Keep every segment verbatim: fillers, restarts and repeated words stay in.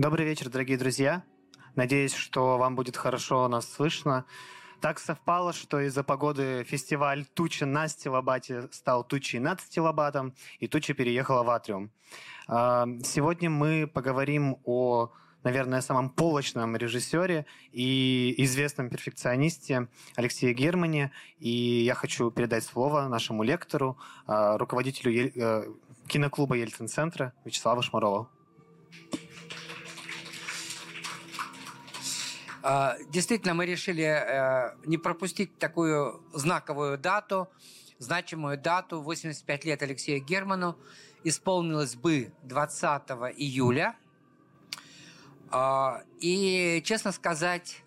Добрый вечер, дорогие друзья. Надеюсь, что вам будет хорошо нас слышно. Так совпало, что из-за погоды фестиваль «Тучи на стилобате» стал «Тучи над стилобатом», и «Тучи» переехала в атриум. Сегодня мы поговорим о, наверное, самом полочном режиссере и известном перфекционисте Алексее Германе. И я хочу передать слово нашему лектору, руководителю Ель... киноклуба Ельцин-центра Вячеславу Шмырову. Действительно, мы решили не пропустить такую знаковую дату, значимую дату. восемьдесят пять лет Алексею Герману исполнилось бы двадцатого июля. И, честно сказать,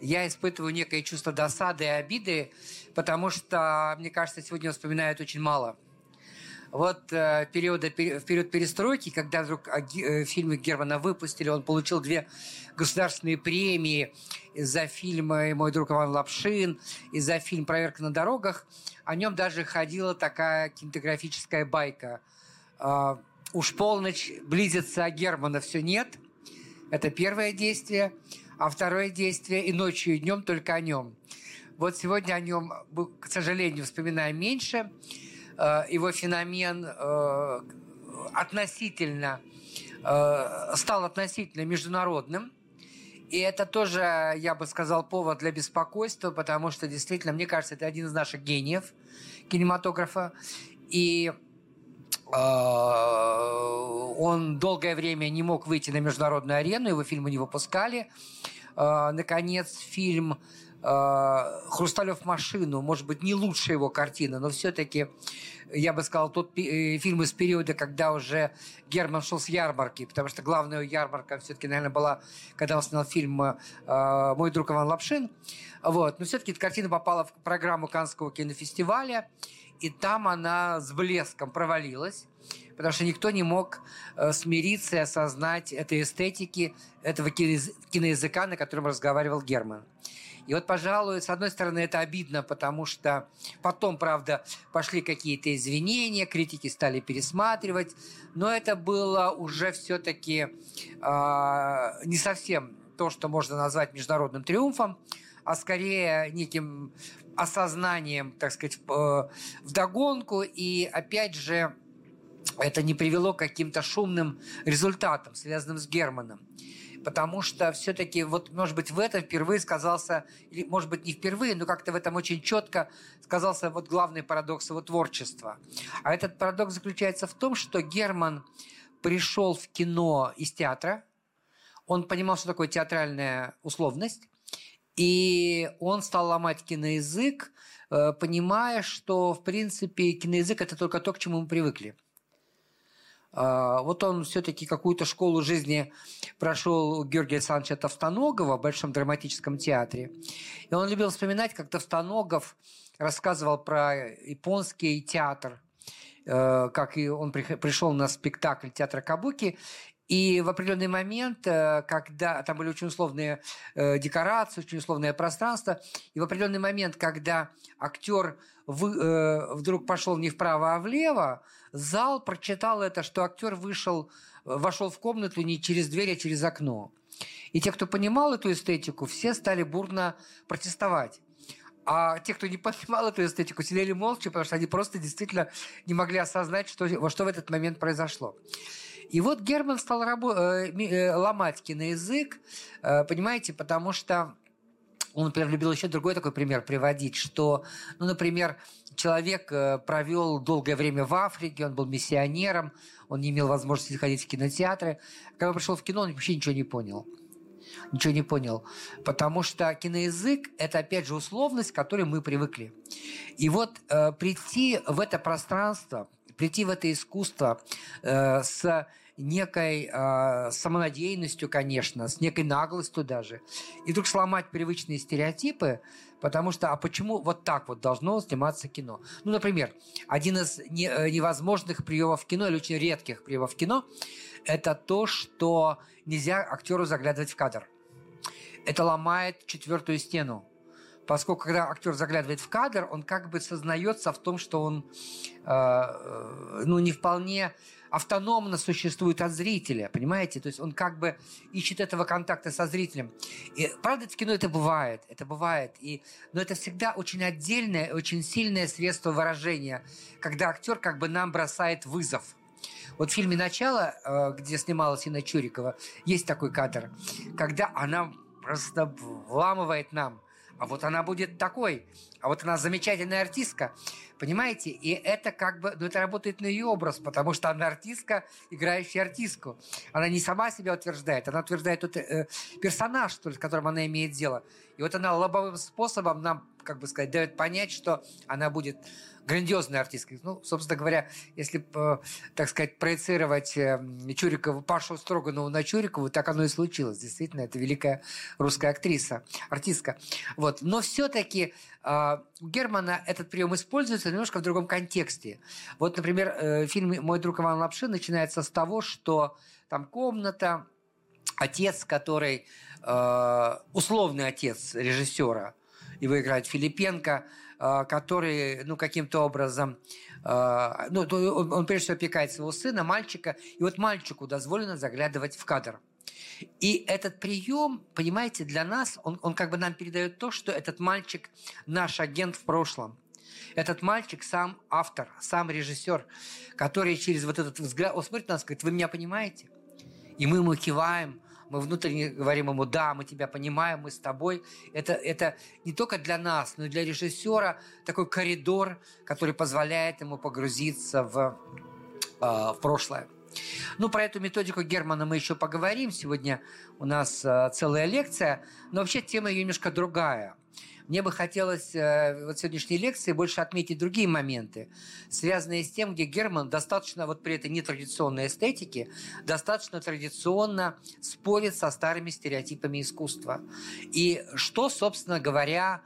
я испытываю некое чувство досады и обиды, потому что, мне кажется, сегодня вспоминают очень мало. Вот в период, в период перестройки, когда вдруг фильмы Германа выпустили, он получил две государственные премии за фильм «Мой друг Иван Лапшин» и за фильм «Проверка на дорогах», о нем даже ходила такая кинематографическая байка. «Уж полночь близится, а Германа все нет». Это первое действие. А второе действие — и ночью, и днем только о нем. Вот сегодня о нем, к сожалению, вспоминаем меньше. Его феномен э, относительно, э, стал относительно международным. И это тоже, я бы сказал, повод для беспокойства, потому что, действительно, мне кажется, это один из наших гениев кинематографа. И э, он долгое время не мог выйти на международную арену, его фильмы не выпускали. Э, наконец, фильм «Хрусталёв машину», может быть, не лучшая его картина, но все-таки, я бы сказал, тот фильм из периода, когда уже Герман шел с ярмарки, потому что главная ярмарка все-таки, наверное, была, когда он снял фильм «Мой друг Иван Лапшин». Вот. Но все-таки эта картина попала в программу Каннского кинофестиваля, и там она с блеском провалилась, потому что никто не мог смириться и осознать этой эстетики, этого киноязыка, на котором разговаривал Герман. И вот, пожалуй, с одной стороны, это обидно, потому что потом, правда, пошли какие-то извинения, критики стали пересматривать, но это было уже все-таки э, не совсем то, что можно назвать международным триумфом, а скорее неким осознанием, так сказать, э, вдогонку, и, опять же, это не привело к каким-то шумным результатам, связанным с Германом. Потому что все-таки, вот, может быть, в этом впервые сказался, или, может быть, не впервые, но как-то в этом очень четко сказался вот главный парадокс его творчества. А этот парадокс заключается в том, что Герман пришел в кино из театра, он понимал, что такое театральная условность, и он стал ломать киноязык, понимая, что, в принципе, киноязык – это только то, к чему мы привыкли. Вот он все-таки какую-то школу жизни прошел у Георгия Александровича Товстоногова в Большом драматическом театре. И он любил вспоминать, как Товстоногов рассказывал про японский театр, как он пришел на спектакль театра Кабуки. И в определенный момент, когда там были очень условные декорации, очень условное пространство, и в определенный момент, когда актер вы, э, вдруг пошел не вправо, а влево, зал прочитал это, что актер вышел, вошел в комнату не через дверь, а через окно. И те, кто понимал эту эстетику, все стали бурно протестовать. А те, кто не понимал эту эстетику, сидели молча, потому что они просто действительно не могли осознать, что, во что в этот момент произошло. И вот Герман стал рабо- ломать киноязык, понимаете, потому что он, например, любил еще другой такой пример приводить, что, ну, например, человек провел долгое время в Африке, он был миссионером, он не имел возможности ходить в кинотеатры. Когда он пришел в кино, он вообще ничего не понял. Ничего не понял. Потому что киноязык – это, опять же, условность, к которой мы привыкли. И вот э, прийти в это пространство, прийти в это искусство э, с некой э, самонадеянностью, конечно, с некой наглостью даже, и вдруг сломать привычные стереотипы, потому что, а почему вот так вот должно сниматься кино? Ну, например, один из не, невозможных приемов кино, или очень редких приемов кино, это то, что нельзя актеру заглядывать в кадр. Это ломает четвертую стену. Поскольку, когда актер заглядывает в кадр, он как бы сознается в том, что он э, ну, не вполне автономно существует от зрителя, понимаете? То есть он как бы ищет этого контакта со зрителем. И, правда, в кино это бывает, это бывает. И, но это всегда очень отдельное, очень сильное средство выражения, когда актер как бы нам бросает вызов. Вот в фильме «Начало», где снималась Инна Чурикова, есть такой кадр, когда она просто вламывает нам. А вот она будет такой, а вот она замечательная артистка, понимаете? И это как бы, ну это работает на ее образ, потому что она артистка, играющая артистку. Она не сама себя утверждает, она утверждает тот э, персонаж, что ли, с которым она имеет дело. И вот она лобовым способом нам, как бы сказать, дает понять, что она будет грандиозной артисткой. Ну, собственно говоря, если, э, так сказать, проецировать э, Чурикову, Пашу Строганову на Чурикову, так оно и случилось. Действительно, это великая русская актриса, артистка. Вот. Но все-таки э, у Германа этот прием используется немножко в другом контексте. Вот, например, э, фильм «Мой друг Иван Лапшин» начинается с того, что там комната, отец, который э, условный отец режиссера, его играет Филипенко, который, ну, каким-то образом, ну, он, он прежде всего опекает своего сына, мальчика, и вот мальчику дозволено заглядывать в кадр. И этот прием, понимаете, для нас, он, он как бы нам передает то, что этот мальчик наш агент в прошлом. Этот мальчик сам автор, сам режиссер, который через вот этот взгляд, он смотрит на нас и говорит: «Вы меня понимаете?» И мы ему киваем. Мы внутренне говорим ему: да, мы тебя понимаем, мы с тобой. Это, это не только для нас, но и для режиссера такой коридор, который позволяет ему погрузиться в, э, в прошлое. Ну, про эту методику Германа мы еще поговорим. Сегодня у нас э, целая лекция, но вообще тема ее немножко другая. Мне бы хотелось э, вот сегодняшней лекции больше отметить другие моменты, связанные с тем, где Герман достаточно, вот при этой нетрадиционной эстетике, достаточно традиционно спорит со старыми стереотипами искусства. И что, собственно говоря,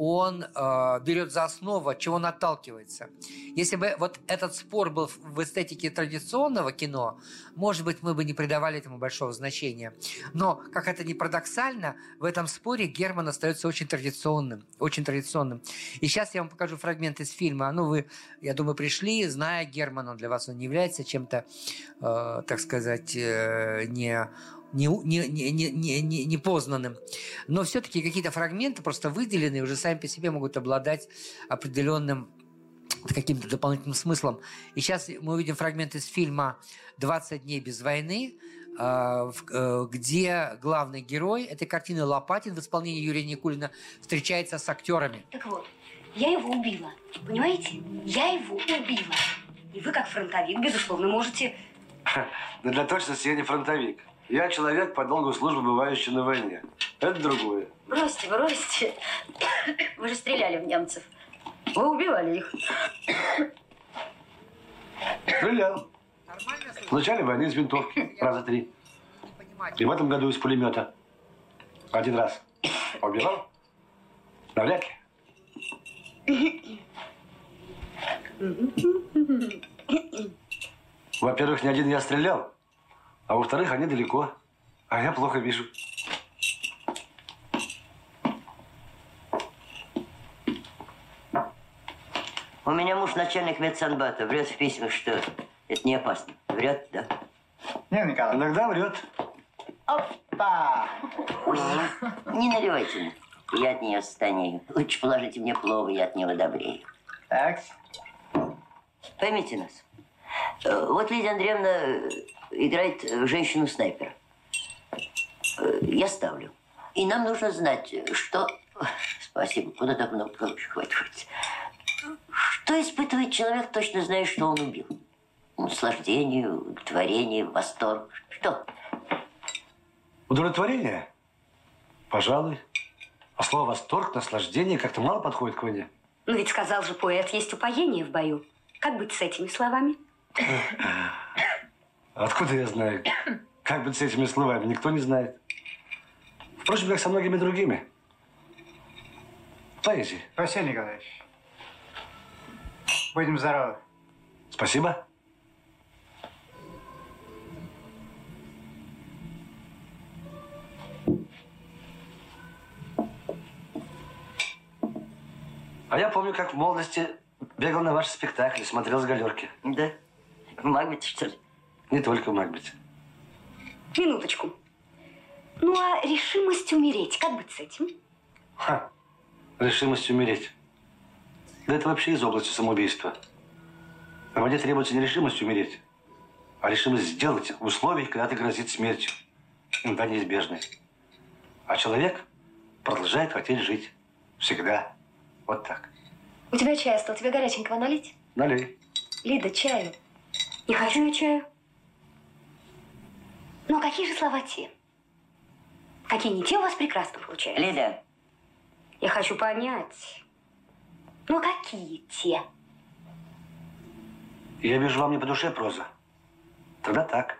он э, берет за основу, от чего он отталкивается. Если бы вот этот спор был в эстетике традиционного кино, может быть, мы бы не придавали этому большого значения. Но, как это ни парадоксально, в этом споре Герман остается очень традиционным. Очень традиционным. И сейчас я вам покажу фрагмент из фильма. Ну, вы, я думаю, пришли, зная Германа. Для вас он не является чем-то, э, так сказать, э, не... Не, не, не, не, не познанным. Но все-таки какие-то фрагменты, просто выделенные, уже сами по себе могут обладать определенным каким-то дополнительным смыслом. И сейчас мы увидим фрагмент из фильма «Двадцать дней без войны», где главный герой этой картины, Лопатин, в исполнении Юрия Никулина, встречается с актерами. Так вот, я его убила. Понимаете? Я его убила. И вы, как фронтовик, безусловно, можете... Но для точности я не фронтовик. Я человек, по долгу службы, бывающий на войне. Это другое. Бросьте, бросьте. Вы же стреляли в немцев. Вы убивали их. Стрелял. В начале войны из винтовки. Раза три. И в этом году из пулемета. Один раз. Убивал? Навряд ли. Во-первых, ни один я стрелял. А во-вторых, они далеко, а я плохо вижу. У меня муж начальник медсанбата. Врет в письмах, что это не опасно. Врет, да? Нет, Николай. Иногда врет. Опа! Ой, не наливайте мне. Я от нее станею. Лучше положите мне плова, я от него добрею. Так. Поймите нас. Вот Лидия Андреевна играет женщину-снайпера. Я ставлю. И нам нужно знать, что... Спасибо, куда так много, хватит, хватит. Что испытывает человек, точно зная, что он убил? Наслаждение, удовлетворение, восторг. Что? Удовлетворение? Пожалуй. А слово «восторг», «наслаждение» как-то мало подходит к войне. Ну ведь сказал же поэт, есть упоение в бою. Как быть с этими словами? Откуда я знаю? Как быть с этими словами? Никто не знает. Впрочем, как со многими другими. Поэзия. Спасибо, Николаевич. Будем здоровы. Спасибо. А я помню, как в молодости бегал на ваши спектакли, смотрел с галерки. Да? В «Магните», что ли? Не только в Макбете. Минуточку. Ну, а решимость умереть, как быть с этим? Ха, решимость умереть. Да это вообще из области самоубийства. Но мне требуется не решимость умереть, а решимость сделать в условиях, когда ты грозит смертью. Иногда неизбежной. А человек продолжает хотеть жить. Всегда. Вот так. У тебя чай остыл. Тебе горяченького налить? Налей. Лида, чаю. Не хочу я чаю. Ну, а какие же слова те? Какие не те у вас прекрасно получаются? Лида. Я хочу понять. Ну, какие те? Я вижу, вам не по душе проза. Тогда так.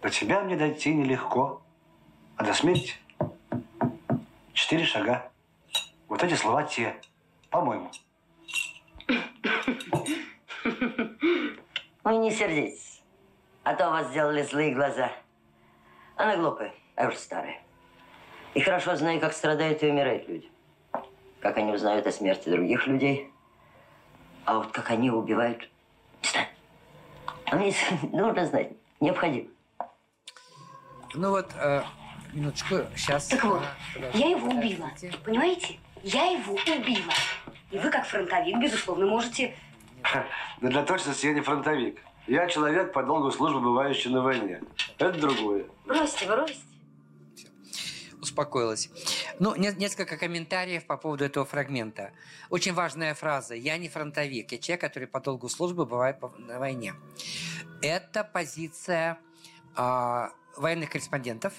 До тебя мне дойти нелегко, а до смерти четыре шага. Вот эти слова те, по-моему. Ой, не сердитесь, а то у вас сделали злые глаза. Она глупая, а уж старая. И хорошо знаю, как страдают и умирают люди. Как они узнают о смерти других людей. А вот как они убивают, не знаю. А мне нужно знать, необходимо. Ну вот, э, минуточку, сейчас. Так вот, я его убила, понимаете? Я его убила. И вы, как фронтовик, безусловно, можете... Да для точности я не фронтовик. Я человек по долгу службы, бывающий на войне. Это другое. Бросьте, бросьте. Успокоилась. Ну, несколько комментариев по поводу этого фрагмента. Очень важная фраза. Я не фронтовик. Я человек, который по долгу службы бывает на войне. Это позиция... Э, военных корреспондентов,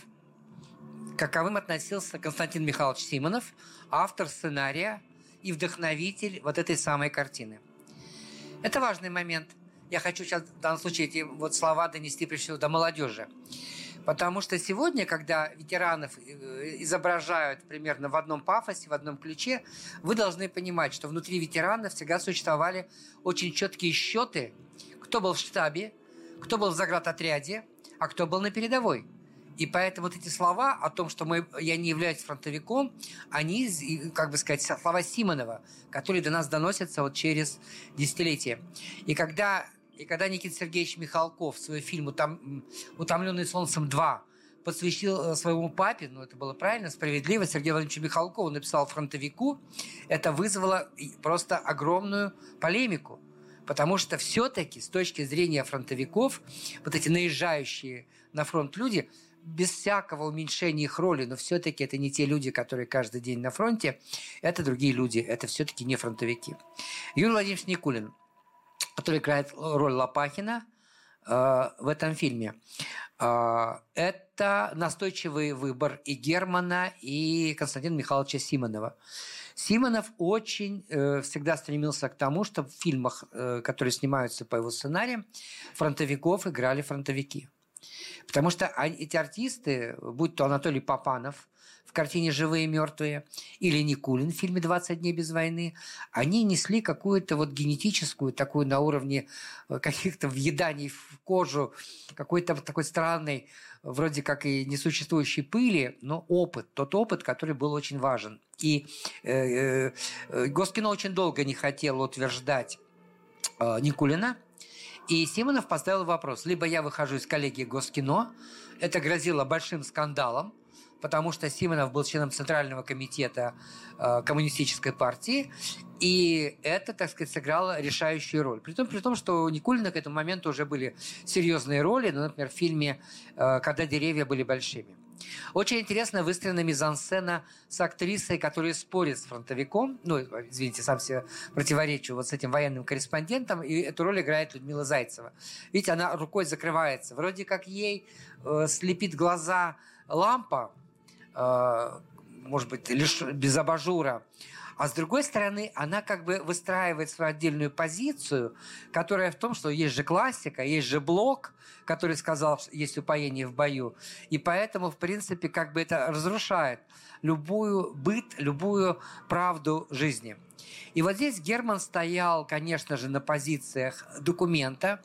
каковым относился Константин Михайлович Симонов, автор сценария и вдохновитель вот этой самой картины. Это важный момент. Я хочу сейчас в данном случае эти вот слова донести прежде всего до молодежи. Потому что сегодня, когда ветеранов изображают примерно в одном пафосе, в одном ключе, вы должны понимать, что внутри ветеранов всегда существовали очень четкие счеты, кто был в штабе, кто был в заградотряде, а кто был на передовой. И поэтому вот эти слова о том, что мы, я не являюсь фронтовиком, они, как бы сказать, слова Симонова, которые до нас доносятся вот через десятилетия. И когда, и когда Никита Сергеевич Михалков свой фильм «Утомленный солнцем два» посвятил своему папе, ну это было правильно, справедливо, Сергею Владимировичу Михалкову, написал фронтовику, это вызвало просто огромную полемику. Потому что все-таки с точки зрения фронтовиков, вот эти наезжающие на фронт люди, без всякого уменьшения их роли, но все-таки это не те люди, которые каждый день на фронте, это другие люди, это все-таки не фронтовики. Юрий Владимирович Никулин, который играет роль Лопахина э, в этом фильме, э, это настойчивый выбор и Германа, и Константина Михайловича Симонова. Симонов очень э, всегда стремился к тому, чтобы в фильмах, э, которые снимаются по его сценариям, фронтовиков играли фронтовики. Потому что они, эти артисты, будь то Анатолий Папанов в картине «Живые и мёртвые» или Никулин в фильме «Двадцать дней без войны», они несли какую-то вот генетическую, такую на уровне каких-то въеданий в кожу, какой-то такой странной, вроде как и несуществующей пыли, но опыт, тот опыт, который был очень важен. И э, э, Госкино очень долго не хотел утверждать э, Никулина, и Симонов поставил вопрос, либо я выхожу из коллегии Госкино, это грозило большим скандалом, потому что Симонов был членом Центрального комитета э, Коммунистической партии, и это, так сказать, сыграло решающую роль. При том, при том, что у Никулина к этому моменту уже были серьезные роли, ну, например, в фильме э, «Когда деревья были большими». Очень интересно выстроена мизансцена с актрисой, которая спорит с фронтовиком, ну, извините, сам себе противоречу, вот с этим военным корреспондентом, и эту роль играет Людмила Зайцева. Видите, она рукой закрывается, вроде как ей э, слепит глаза лампа, может быть, лишь без абажура. А с другой стороны, она как бы выстраивает свою отдельную позицию, которая в том, что есть же классика, есть же Блок, который сказал, что есть упоение в бою. И поэтому, в принципе, как бы это разрушает любую быт, любую правду жизни. И вот здесь Герман стоял, конечно же, на позициях документа,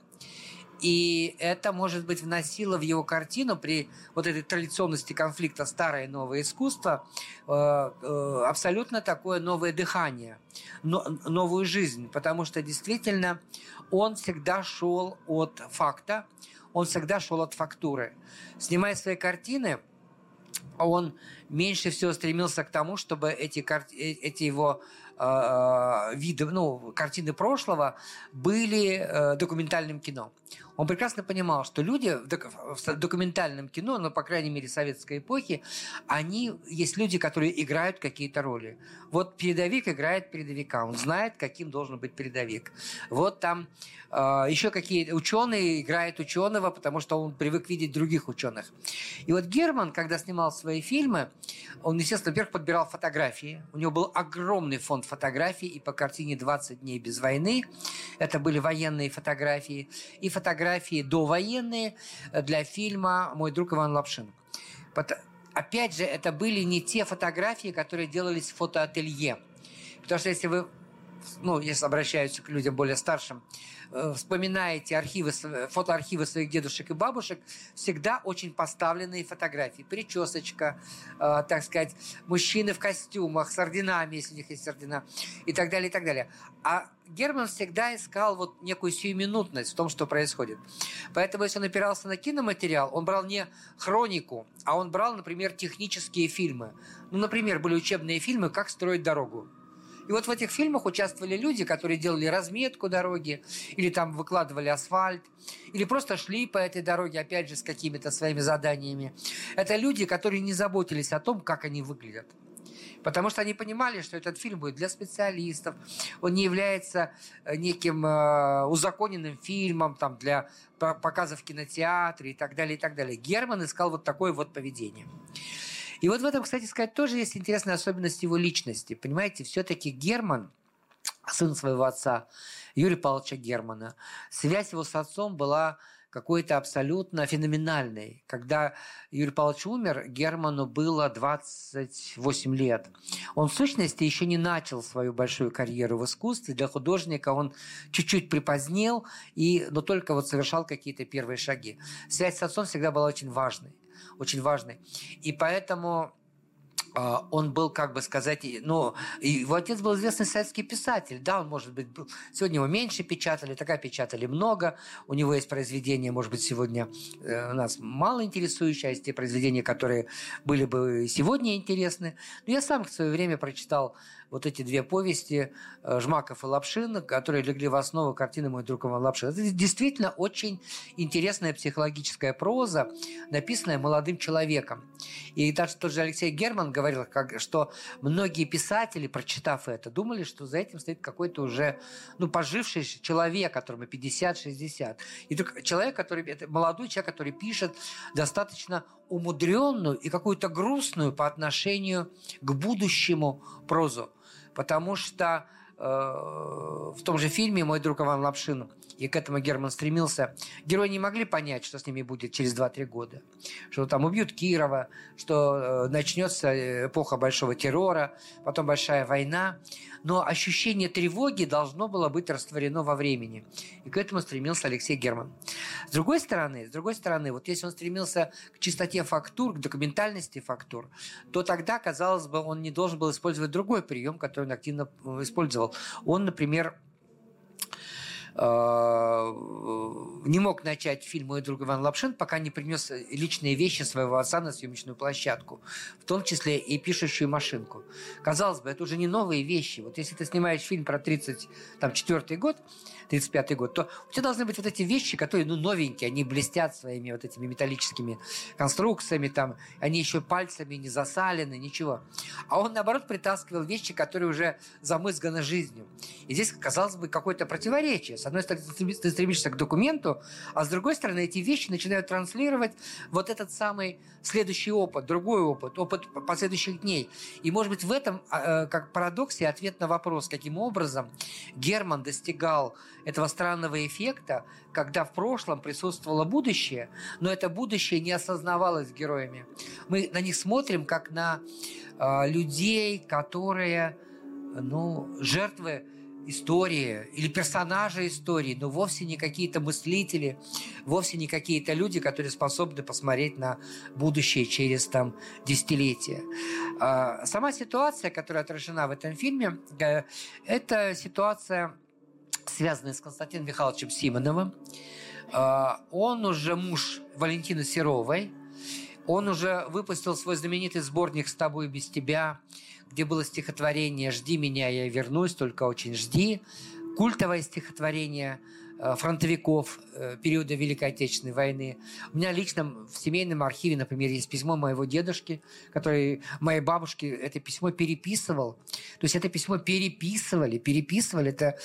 и это, может быть, вносило в его картину при вот этой традиционности конфликта старое и новое искусство абсолютно такое новое дыхание, новую жизнь. Потому что действительно он всегда шел от факта, он всегда шел от фактуры. Снимая свои картины, он меньше всего стремился к тому, чтобы эти, эти его э, виды, ну, картины прошлого были э, документальным кино. Он прекрасно понимал, что люди в документальном кино, ну, по крайней мере, советской эпохи, они, есть люди, которые играют какие-то роли. Вот передовик играет передовика, он знает, каким должен быть передовик. Вот там э, еще какие-то ученые играют ученого, потому что он привык видеть других ученых. И вот Герман, когда снимал свои фильмы, он, естественно, во-первых, подбирал фотографии. У него был огромный фонд фотографий, и по картине «Двадцать дней без войны» это были военные фотографии, и фотографии довоенные для фильма «Мой друг Иван Лапшин». Опять же, это были не те фотографии, которые делались в фотоателье. Потому что если вы, ну, если обращаюсь к людям более старшим, вспоминаете архивы, фотоархивы своих дедушек и бабушек, всегда очень поставленные фотографии. Причесочка, э, так сказать, мужчины в костюмах, с орденами, если у них есть ордена, и так далее, и так далее. А Герман всегда искал вот некую сиюминутность в том, что происходит. Поэтому, если он опирался на киноматериал, он брал не хронику, а он брал, например, технические фильмы. Ну, например, были учебные фильмы «Как строить дорогу». И вот в этих фильмах участвовали люди, которые делали разметку дороги, или там выкладывали асфальт, или просто шли по этой дороге, опять же, с какими-то своими заданиями. Это люди, которые не заботились о том, как они выглядят. Потому что они понимали, что этот фильм будет для специалистов, он не является неким э, узаконенным фильмом там, для показов в кинотеатре и так далее, и так далее. Герман искал вот такое вот поведение. И вот в этом, кстати сказать, тоже есть интересная особенность его личности. Понимаете, все-таки Герман, сын своего отца, Юрия Павловича Германа, связь его с отцом была какой-то абсолютно феноменальной. Когда Юрий Павлович умер, Герману было двадцать восемь лет. Он, в сущности, еще не начал свою большую карьеру в искусстве. Для художника он чуть-чуть припозднел, и, но только вот совершал какие-то первые шаги. Связь с отцом всегда была очень важной. Очень важной. И поэтому э, он был, как бы сказать, ну, его отец был известный советский писатель. Да, он, может быть, был, сегодня его меньше печатали, тогда печатали много. У него есть произведения, может быть, сегодня э, нас мало интересующие, а есть те произведения, которые были бы сегодня интересны. Но я сам в свое время прочитал вот эти две повести э, «Жмаков и Лапшин», которые легли в основу картины «Мой друг Иван Лапшин». Это действительно очень интересная психологическая проза, написанная молодым человеком. И даже тот же Алексей Герман говорил, как, что многие писатели, прочитав это, думали, что за этим стоит какой-то уже ну, поживший человек, которому пятьдесят-шестьдесят. И человек, который, это молодой человек, который пишет достаточно умудренную и какую-то грустную по отношению к будущему прозу. Потому что э, в том же фильме «Мой друг Иван Лапшин», и к этому Герман стремился, герои не могли понять, что с ними будет через два-три года. Что там убьют Кирова, что э, начнется эпоха большого террора, потом большая война. Но ощущение тревоги должно было быть растворено во времени. И к этому стремился Алексей Герман. С другой стороны, с другой стороны, вот если он стремился к чистоте фактур, к документальности фактур, то тогда, казалось бы, он не должен был использовать другой прием, который он активно использовал. Он, например, не мог начать фильм «Мой друг Иван Лапшин», пока не принес личные вещи своего отца на съемочную площадку, в том числе и пишущую машинку. Казалось бы, это уже не новые вещи. Вот если ты снимаешь фильм про тридцать четвёртый год, тридцать пятый год, то у тебя должны быть вот эти вещи, которые ну, новенькие, они блестят своими вот этими металлическими конструкциями, там, они еще пальцами не засалены, ничего. А он, наоборот, притаскивал вещи, которые уже замызганы жизнью. И здесь, казалось бы, какое-то противоречие. С одной стороны, ты стремишься к документу, а с другой стороны, эти вещи начинают транслировать вот этот самый следующий опыт, другой опыт, опыт последующих дней. И, может быть, в этом, э, как парадоксе, ответ на вопрос, каким образом Герман достигал этого странного эффекта, когда в прошлом присутствовало будущее, но это будущее не осознавалось героями. Мы на них смотрим, как на э, людей, которые, ну, жертвы истории или персонажи истории, но вовсе не какие-то мыслители, вовсе не какие-то люди, которые способны посмотреть на будущее через там, десятилетия. А сама ситуация, которая отражена в этом фильме, это ситуация, связанная с Константином Михайловичем Симоновым, Он уже муж Валентины Серовой. Он уже выпустил свой знаменитый сборник «С тобой и без тебя», где было стихотворение «Жди меня, я вернусь, только очень жди». Культовое стихотворение фронтовиков периода Великой Отечественной войны. У меня лично в семейном архиве, например, есть письмо моего дедушки, который моей бабушке это письмо переписывал. То есть это письмо переписывали, переписывали. Это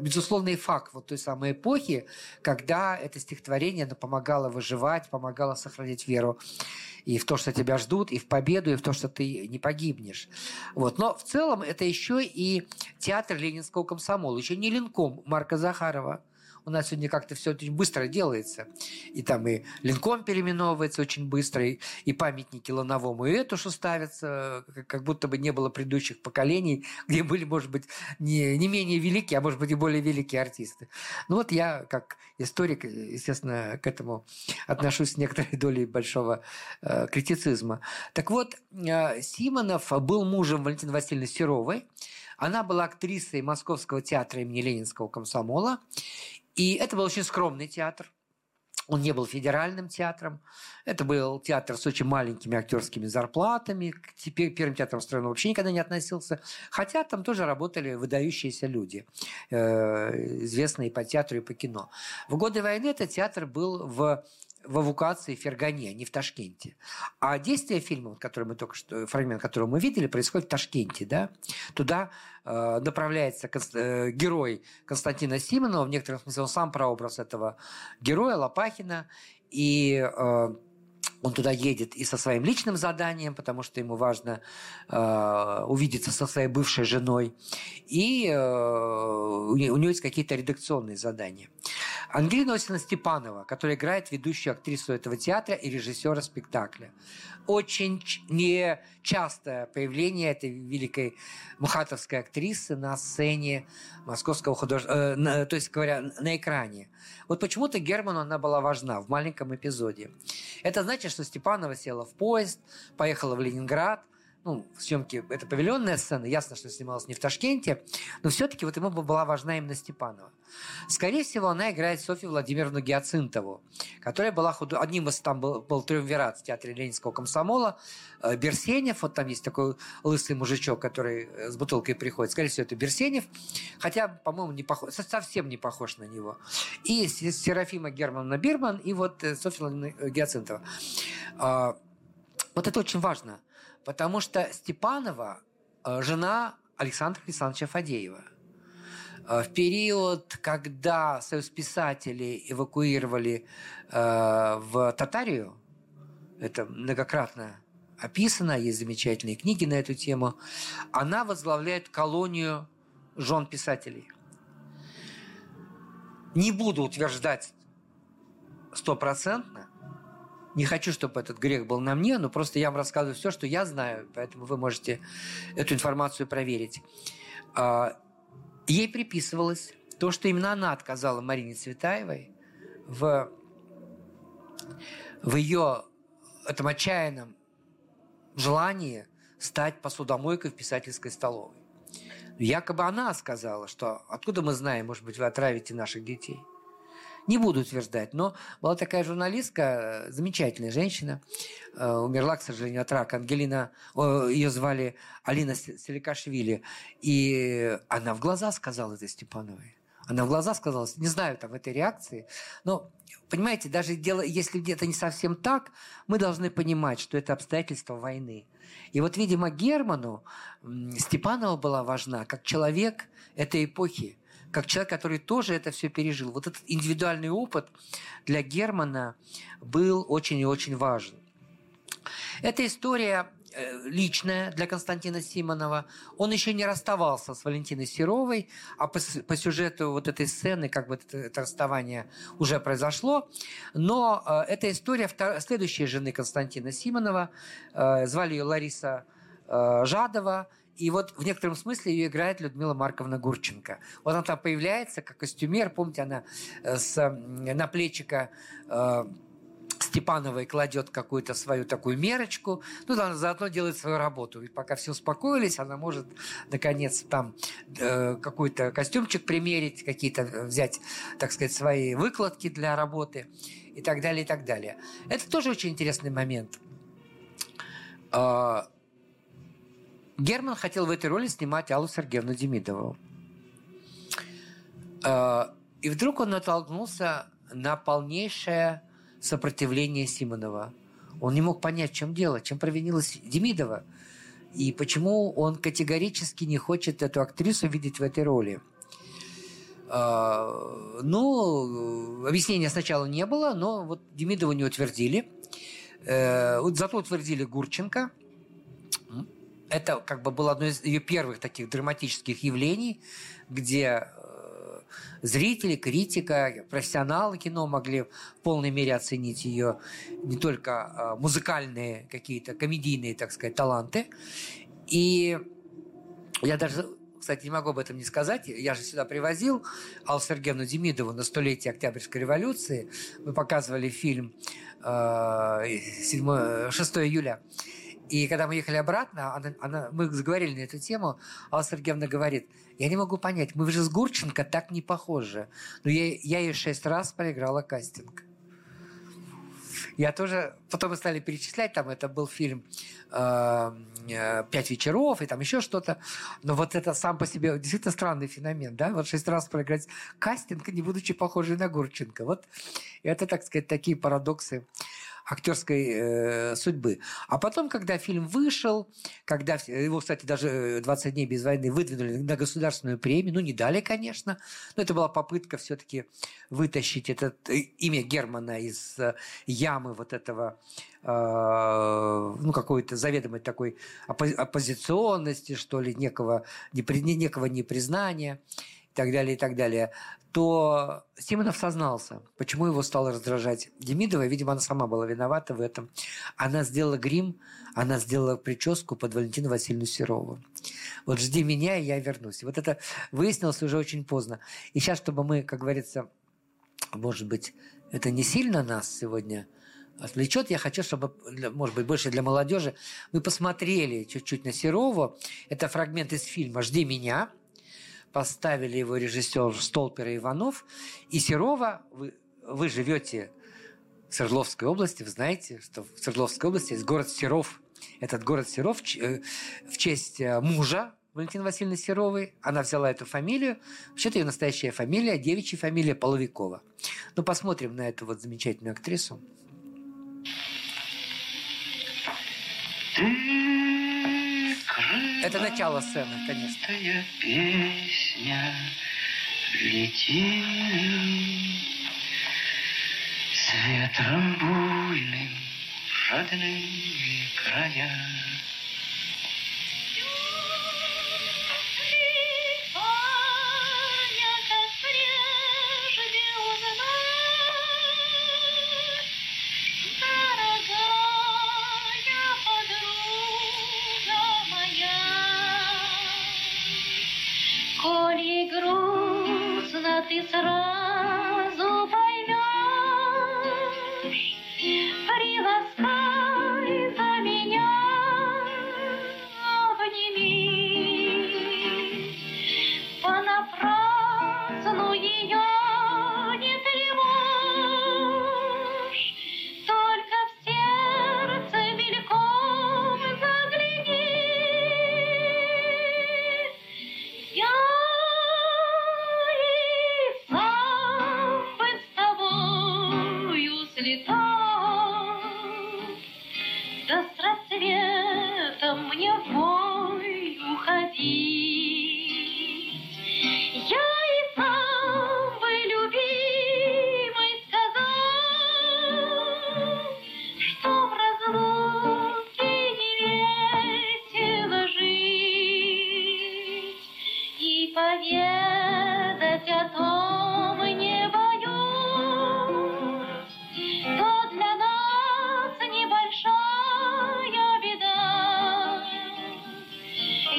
безусловный факт вот той самой эпохи, когда это стихотворение помогало выживать, помогало сохранить веру и в то, что тебя ждут, и в победу, и в то, что ты не погибнешь. Вот. Но в целом это еще и театр Ленинского комсомола, еще не линком Марка Захарова. У нас сегодня как-то все очень быстро делается. И там и линком переименовывается очень быстро, и, и памятники Лановому и Этушу ставятся, как будто бы не было предыдущих поколений, где были, может быть, не, не менее великие, а может быть, и более великие артисты. Ну вот я, как историк, естественно, к этому отношусь с некоторой долей большого э, критицизма. Так вот, э, Симонов был мужем Валентины Васильевны Серовой. Она была актрисой Московского театра имени Ленинского комсомола. И это был очень скромный театр. Он не был федеральным театром. Это был театр с очень маленькими актерскими зарплатами. К Первым театрам страны вообще никогда не относился. Хотя там тоже работали выдающиеся люди, известные по театру и по кино. В годы войны этот театр был в... в эвакуации в Фергане, не в Ташкенте. А действие фильма, который мы только что, фрагмент которого мы видели, происходит в Ташкенте. Да? Туда э, направляется конст... э, герой Константина Симонова, в некотором смысле он сам прообраз этого героя, Лопахина, и... Э, Он туда едет и со своим личным заданием, потому что ему важно э, увидеться со своей бывшей женой. И э, у него есть какие-то редакционные задания. Ангелина Степанова, которая играет ведущую актрису этого театра и режиссера спектакля. Очень нечастое появление этой великой мухатовской актрисы на сцене московского художества, э, на, то есть говоря, на экране. Вот почему-то Герману она была важна в маленьком эпизоде. Это значит, что Степанова села в поезд, поехала в Ленинград. Ну, съемки – это павильонная сцена. Ясно, что снималась не в Ташкенте. Но все-таки вот ему была важна именно Степанова. Скорее всего, она играет Софью Владимировну Гиацинтову, которая была худ... одним из... Там был, был триумвират в театре Ленинского комсомола. Берсенев. Вот там есть такой лысый мужичок, который с бутылкой приходит. Скорее всего, это Берсенев. Хотя, по-моему, не похож... совсем не похож на него. И Серафима Германовна Бирман, и вот Софья Владимировна Гиацинтова. Вот это очень важно. Потому что Степанова – жена Александра Александровича Фадеева. В период, когда Союз писателей эвакуировали э, в Татарию, это многократно описано, есть замечательные книги на эту тему, она возглавляет колонию жен писателей. Не буду утверждать стопроцентно, не хочу, чтобы этот грех был на мне, но просто я вам рассказываю все, что я знаю, поэтому вы можете эту информацию проверить. Ей приписывалось то, что именно она отказала Марине Цветаевой в, в ее этом отчаянном желании стать посудомойкой в писательской столовой. Якобы она сказала, что откуда мы знаем, может быть, вы отравите наших детей. Не буду утверждать, но была такая журналистка, замечательная женщина, э, умерла, к сожалению, от рака. Ангелина, э, ее звали Алина Селикашвили. И она в глаза сказала это Степановой. Она в глаза сказала, не знаю там этой реакции, но, понимаете, даже дело, если где-то не совсем так, мы должны понимать, что это обстоятельства войны. И вот, видимо, Герману Степанова была важна как человек этой эпохи, как человек, который тоже это все пережил. Вот этот индивидуальный опыт для Германа был очень и очень важен. Эта история личная для Константина Симонова. Он еще не расставался с Валентиной Серовой, а по, по сюжету вот этой сцены как бы это, это расставание уже произошло. Но э, эта история втор... следующей жены Константина Симонова. Э, звали ее Лариса э, Жадова. И вот в некотором смысле ее играет Людмила Марковна Гурченко. Вот она там появляется как костюмер. Помните, она с наплечика э, Степановой кладет какую-то свою такую мерочку. Ну, она заодно делает свою работу. И пока все успокоились, она может, наконец, там э, какой-то костюмчик примерить, какие-то взять, так сказать, свои выкладки для работы и так далее, и так далее. Это тоже очень интересный момент. Э, Герман хотел в этой роли снимать Аллу Сергеевну Демидову. Э, и вдруг он натолкнулся на полнейшее сопротивление Симонова. Он не мог понять, в чем дело, чем провинилась Демидова, и почему он категорически не хочет эту актрису видеть в этой роли. Ну, объяснения сначала не было, но вот Демидову не утвердили. Зато утвердили Гурченко. Это как бы было одно из ее первых таких драматических явлений, где зрители, критика, профессионалы кино могли в полной мере оценить ее не только музыкальные какие-то комедийные, так сказать, таланты. И я даже, кстати, не могу об этом не сказать. Я же сюда привозил Аллу Сергеевну Демидову на столетие Октябрьской революции. Мы показывали фильм шестого июля. И когда мы ехали обратно, она, она, мы заговорили на эту тему, Алла Сергеевна говорит: я не могу понять, мы же с Гурченко так не похожи. Но я, я ее шесть раз проиграла кастинг. Я тоже... Потом мы стали перечислять, там это был фильм «Пять вечеров» и там еще что-то. Но вот это сам по себе действительно странный феномен, да? Вот шесть раз проиграть кастинг, не будучи похожей на Гурченко. Вот это, так сказать, такие парадоксы актерской э, судьбы. А потом, когда фильм вышел, когда его, кстати, даже «двадцать дней без войны» выдвинули на государственную премию, ну, не дали, конечно, но это была попытка все-таки вытащить это имя Германа из э, ямы вот этого, э, ну, какой-то заведомой такой оппози- оппозиционности, что ли, некого, непри- некого непризнания и так далее, и так далее, то Симонов сознался, почему его стало раздражать Демидова. Видимо, она сама была виновата в этом. Она сделала грим, она сделала прическу под Валентину Васильевну Серову. Вот «Жди меня, и я вернусь». Вот это выяснилось уже очень поздно. И сейчас, чтобы мы, как говорится, может быть, это не сильно нас сегодня отвлечет, я хочу, чтобы, может быть, больше для молодежи, мы посмотрели чуть-чуть на Серову. Это фрагмент из фильма «Жди меня». Поставили его режиссер Столпер и Иванов. И Серова, вы, вы живете в Свердловской области, вы знаете, что в Свердловской области есть город Серов. Этот город Серов в честь мужа Валентины Васильевны Серовой. Она взяла эту фамилию. Вообще-то ее настоящая фамилия, девичья фамилия Половикова. Ну, посмотрим на эту вот замечательную актрису. Это начало сцены, конечно. Песня летит с ветром буйным в родные края. Ты сразу поймешь, приласкай за меня, обними, понапрасну ее не тревожь, только в сердце мельком загляни. Я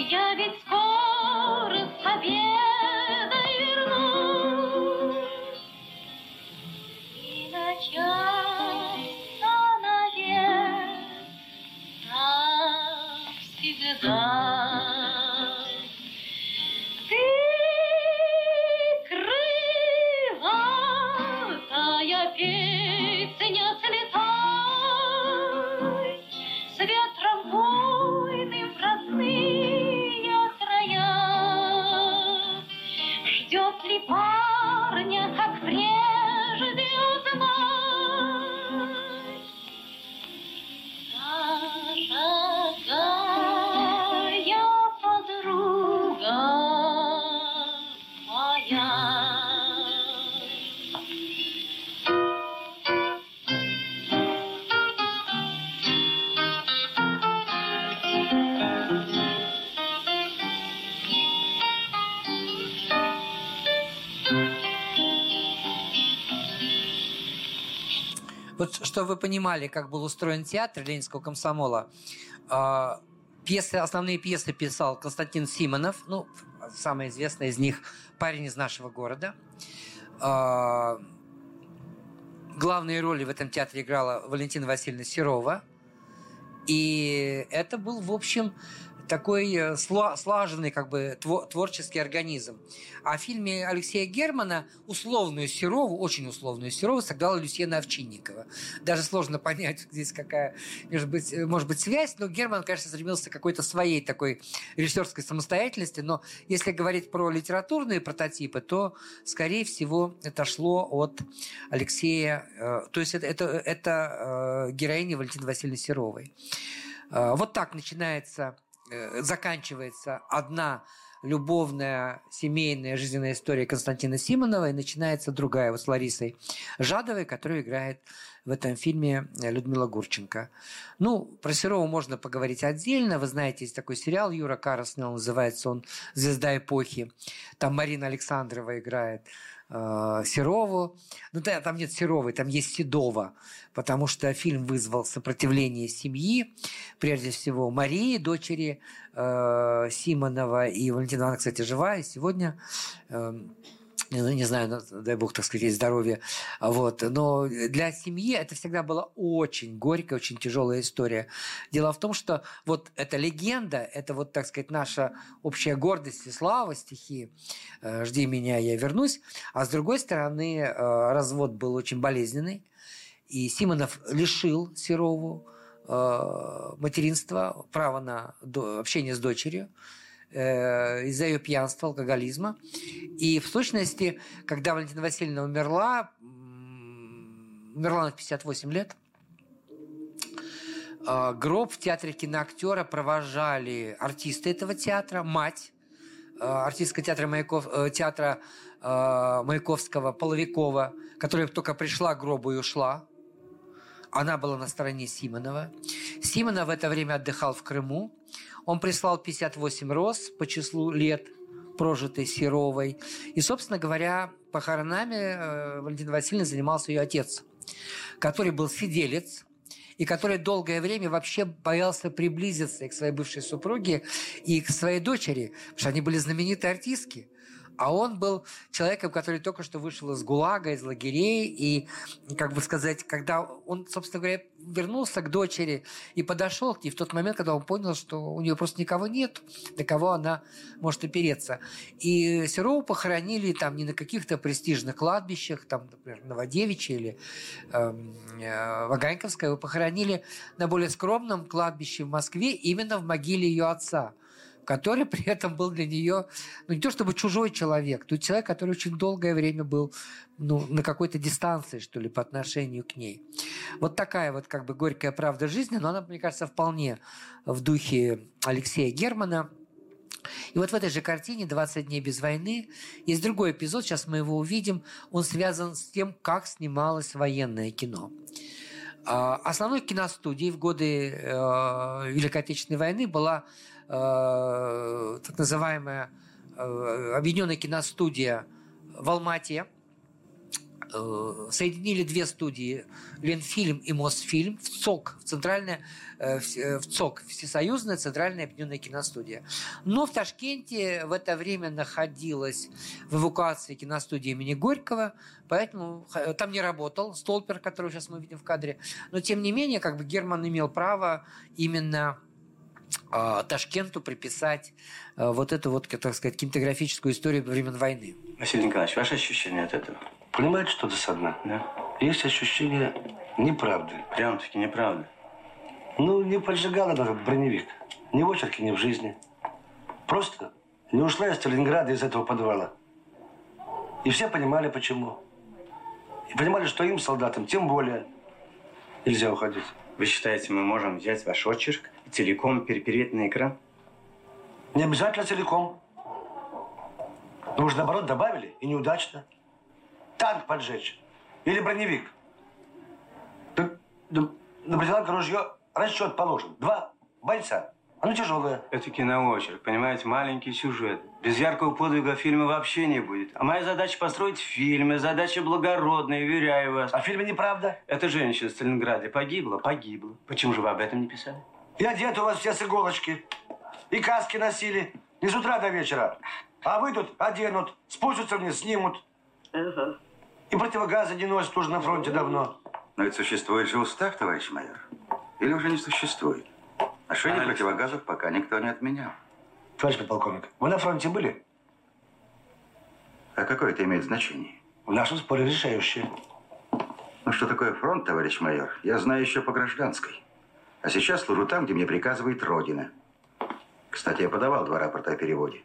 я ведь скоро века. Ты крылатая песня, слетай с ветром войны в родные края. Ждет ли парня, как прежде, узнай? Дорогая подруга моя. Вот чтобы вы понимали, как был устроен театр Ленинского комсомола, пьесы, основные пьесы писал Константин Симонов, ну, самый известный из них «Парень из нашего города». Главные роли в этом театре играла Валентина Васильевна Серова. И это был, в общем, такой слаженный как бы творческий организм. А в фильме Алексея Германа условную Серову, очень условную Серову, сыграла Люсьена Овчинникова. Даже сложно понять здесь какая, может быть, может быть связь, но Герман, конечно, стремился к какой-то своей такой режиссерской самостоятельности, но если говорить про литературные прототипы, то, скорее всего, это шло от Алексея, э, то есть это, это, это э, героиня Валентины Васильевны Серовой. Э, вот так начинается... заканчивается одна любовная семейная жизненная история Константина Симонова, и начинается другая вот с Ларисой Жадовой, которую играет в этом фильме Людмила Гурченко. Ну, про Серову можно поговорить отдельно. Вы знаете, есть такой сериал Юра Кара снял, называется он «Звезда эпохи». Там Марина Александрова играет э, Серову. Ну, да, там нет Серовой, там есть Седова, потому что фильм вызвал сопротивление семьи, прежде всего Марии, дочери э, Симонова, и Валентина, она, кстати, жива, и сегодня... Э, Ну, не знаю, дай бог, так сказать, здоровья. Вот. Но для семьи это всегда была очень горькая, очень тяжелая история. Дело в том, что вот эта легенда, это вот, так сказать, наша общая гордость и слава, стихи «Жди меня, я вернусь». А с другой стороны, развод был очень болезненный. И Симонов лишил Серову материнства, права на общение с дочерью из-за ее пьянства, алкоголизма. И в сущности, когда Валентина Васильевна умерла, умерла она в пятьдесят восемь лет, гроб в театре киноактера провожали артисты этого театра, мать, артистка театра, Маяков, театра Маяковского, Половикова, которая только пришла к гробу и ушла. Она была на стороне Симонова. Симонов в это время отдыхал в Крыму. Он прислал пятьдесят восемь роз по числу лет, прожитой Серовой. И, собственно говоря, похоронами Валентина Васильевна занимался ее отец, который был сиделец и который долгое время вообще боялся приблизиться и к своей бывшей супруге, и к своей дочери, потому что они были знаменитые артистки. А он был человеком, который только что вышел из ГУЛАГа, из лагерей. И, как бы сказать, когда он, собственно говоря, вернулся к дочери и подошел к ней в тот момент, когда он понял, что у нее просто никого нет, до кого она может опереться. И Серову похоронили там не на каких-то престижных кладбищах, там, например, Новодевичье или э, э, Ваганьковское, его похоронили на более скромном кладбище в Москве, именно в могиле ее отца, который при этом был для нее, ну, не то чтобы чужой человек, но человек, который очень долгое время был, ну, на какой-то дистанции, что ли, по отношению к ней. Вот такая вот как бы горькая правда жизни, но она, мне кажется, вполне в духе Алексея Германа. И вот в этой же картине «Двадцать дней без войны» есть другой эпизод, сейчас мы его увидим, он связан с тем, как снималось военное кино. Основной киностудией в годы Великой Отечественной войны была так называемая объединенная киностудия в Алмате. Соединили две студии, Ленфильм и Мосфильм, в ЦОК, в центральное, в ЦОК, Всесоюзная Центральная Объединенная Киностудия. Но в Ташкенте в это время находилась в эвакуации киностудия имени Горького, поэтому там не работал Столпер, которого сейчас мы видим в кадре. Но тем не менее, как бы Герман имел право именно Ташкенту приписать вот эту вот, так сказать, кинематографическую историю времен войны. Василий Николаевич, ваши ощущения от этого? Понимаете, что досадно? Да. Есть ощущение неправды. Прям-таки неправды. Ну, не поджигала даже броневик. Ни в очерке, ни в жизни. Просто не ушла из Сталинграда, из этого подвала. И все понимали, почему. И понимали, что им, солдатам, тем более нельзя уходить. Вы считаете, мы можем взять ваш очерк и целиком перепереть на экран? Не обязательно целиком. Но уж наоборот добавили, и неудачно. Танк поджечь. Или броневик. На притянутое ружье расчет положен. Два бойца. Оно тяжелое. Это киноочерк, понимаете, маленький сюжет. Без яркого подвига фильма вообще не будет. А моя задача построить фильмы, задача благородная, уверяю вас. А в фильме неправда? Эта женщина в Сталинграде погибла? Погибла. Почему же вы об этом не писали? И одеты у вас все с иголочки. И каски носили. Не с утра до вечера. А вы тут оденут, спустятся вниз, снимут. Uh-huh. И противогаза не носят уже на фронте давно. Но ведь существует же устав, товарищ майор. Или уже не существует? Ношение а противогазов пока никто не отменял. Товарищ подполковник, вы на фронте были? А какое это имеет значение? В нашем споре решающее. Ну, что такое фронт, товарищ майор, я знаю еще по гражданской. А сейчас служу там, где мне приказывает Родина. Кстати, я подавал два рапорта о переводе.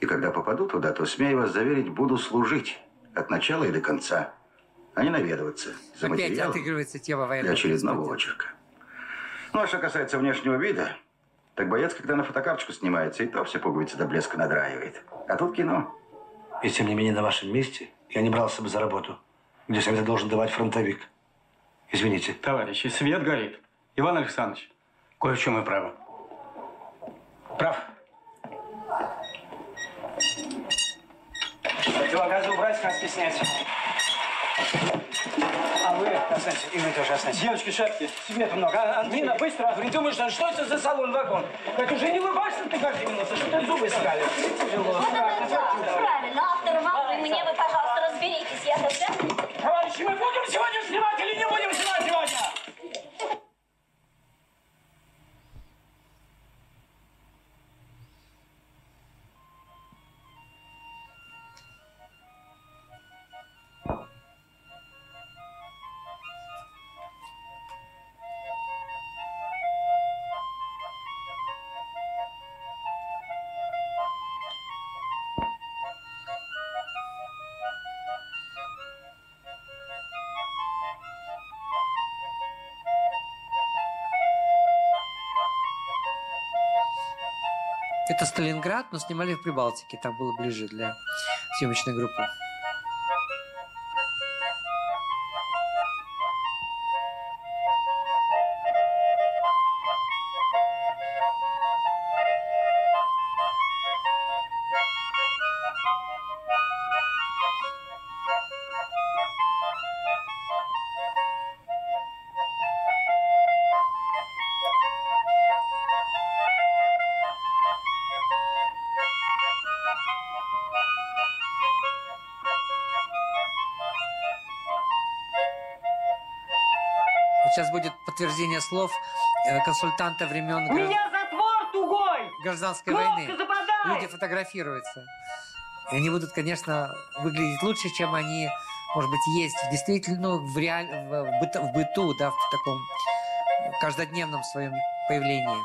И когда попаду туда, то, смею вас заверить, буду служить от начала и до конца, а не наведываться за опять материалом отыгрывается тема военного для очередного очерка. Ну, а что касается внешнего вида, так боец, когда на фотокарточку снимается, и то все пуговицы до блеска надраивает. А тут кино. И тем не менее, на вашем месте я не брался бы за работу, где совет должен давать фронтовик. Извините. Товарищи, свет горит. Иван Александрович, кое в чем мы правы. Прав. Противогазы убрать, каски снять. А вы, останьте, и вы тоже останьте. Девочки, шапки, света много. А, Нина, быстро, а думаешь, что это за салон-вагон? Так уже не улыбайся ты как минуса, что ты зубы искали. Тяжело. Вот оно и да, правильно. Автор, вам и мне вы, пожалуйста, разберитесь. Я тогда... Товарищи, мы будем сегодня снимать или не будем снимать сегодня? Это Сталинград, но снимали в Прибалтике. Там было ближе для съемочной группы. Сейчас будет подтверждение слов консультанта времен гражд... гражданской Кнопка войны. Западай! Люди фотографируются. И они будут, конечно, выглядеть лучше, чем они, может быть, есть действительно в, реаль... в, быт... в быту, да, в таком каждодневном своем появлении.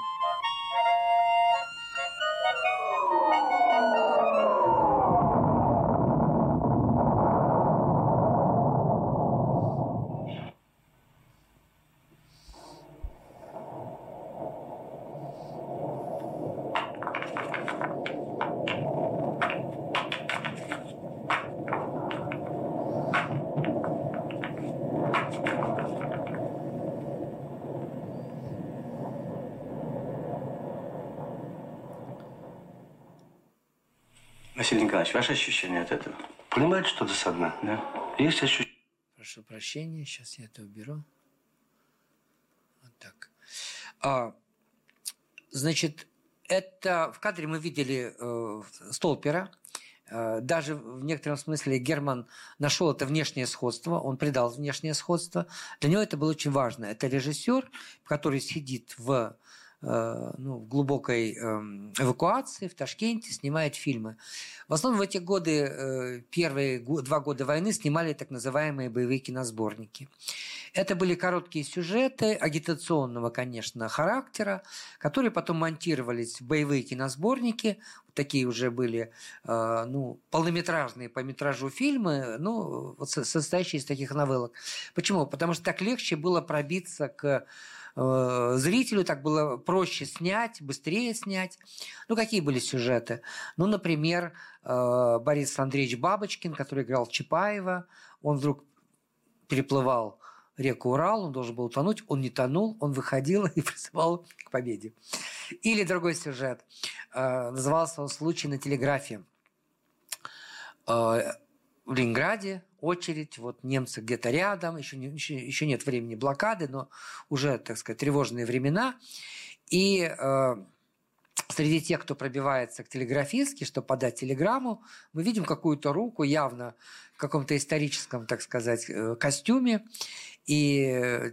Ваши ощущения от этого? Понимаете, что досадно? Да. Есть ощущение... Прошу прощения, сейчас я это уберу. Вот так. А, значит, это... В кадре мы видели э, Столпера. Э, даже в некотором смысле Герман нашел это внешнее сходство. Он придал внешнее сходство. Для него это было очень важно. Это режиссер, который сидит в... ну, в глубокой эвакуации в Ташкенте, снимает фильмы. В основном в эти годы, первые два года войны, снимали так называемые боевые киносборники. Это были короткие сюжеты агитационного, конечно, характера, которые потом монтировались в боевые киносборники. Такие уже были ну, полнометражные по метражу фильмы, ну, состоящие из таких новеллок. Почему? Потому что так легче было пробиться к зрителю, так было проще снять, быстрее снять. Ну, какие были сюжеты? Ну, например, Борис Андреевич Бабочкин, который играл Чапаева, он вдруг переплывал реку Урал, он должен был утонуть, он не тонул, он выходил и призывал к победе. Или другой сюжет. Назывался он «Случай на телеграфе». В Ленинграде очередь, вот немцы где-то рядом, еще, не, еще, еще нет времени блокады, но уже, так сказать, тревожные времена. И э, среди тех, кто пробивается к телеграфистке, чтобы подать телеграмму, мы видим какую-то руку, явно в каком-то историческом, так сказать, костюме. И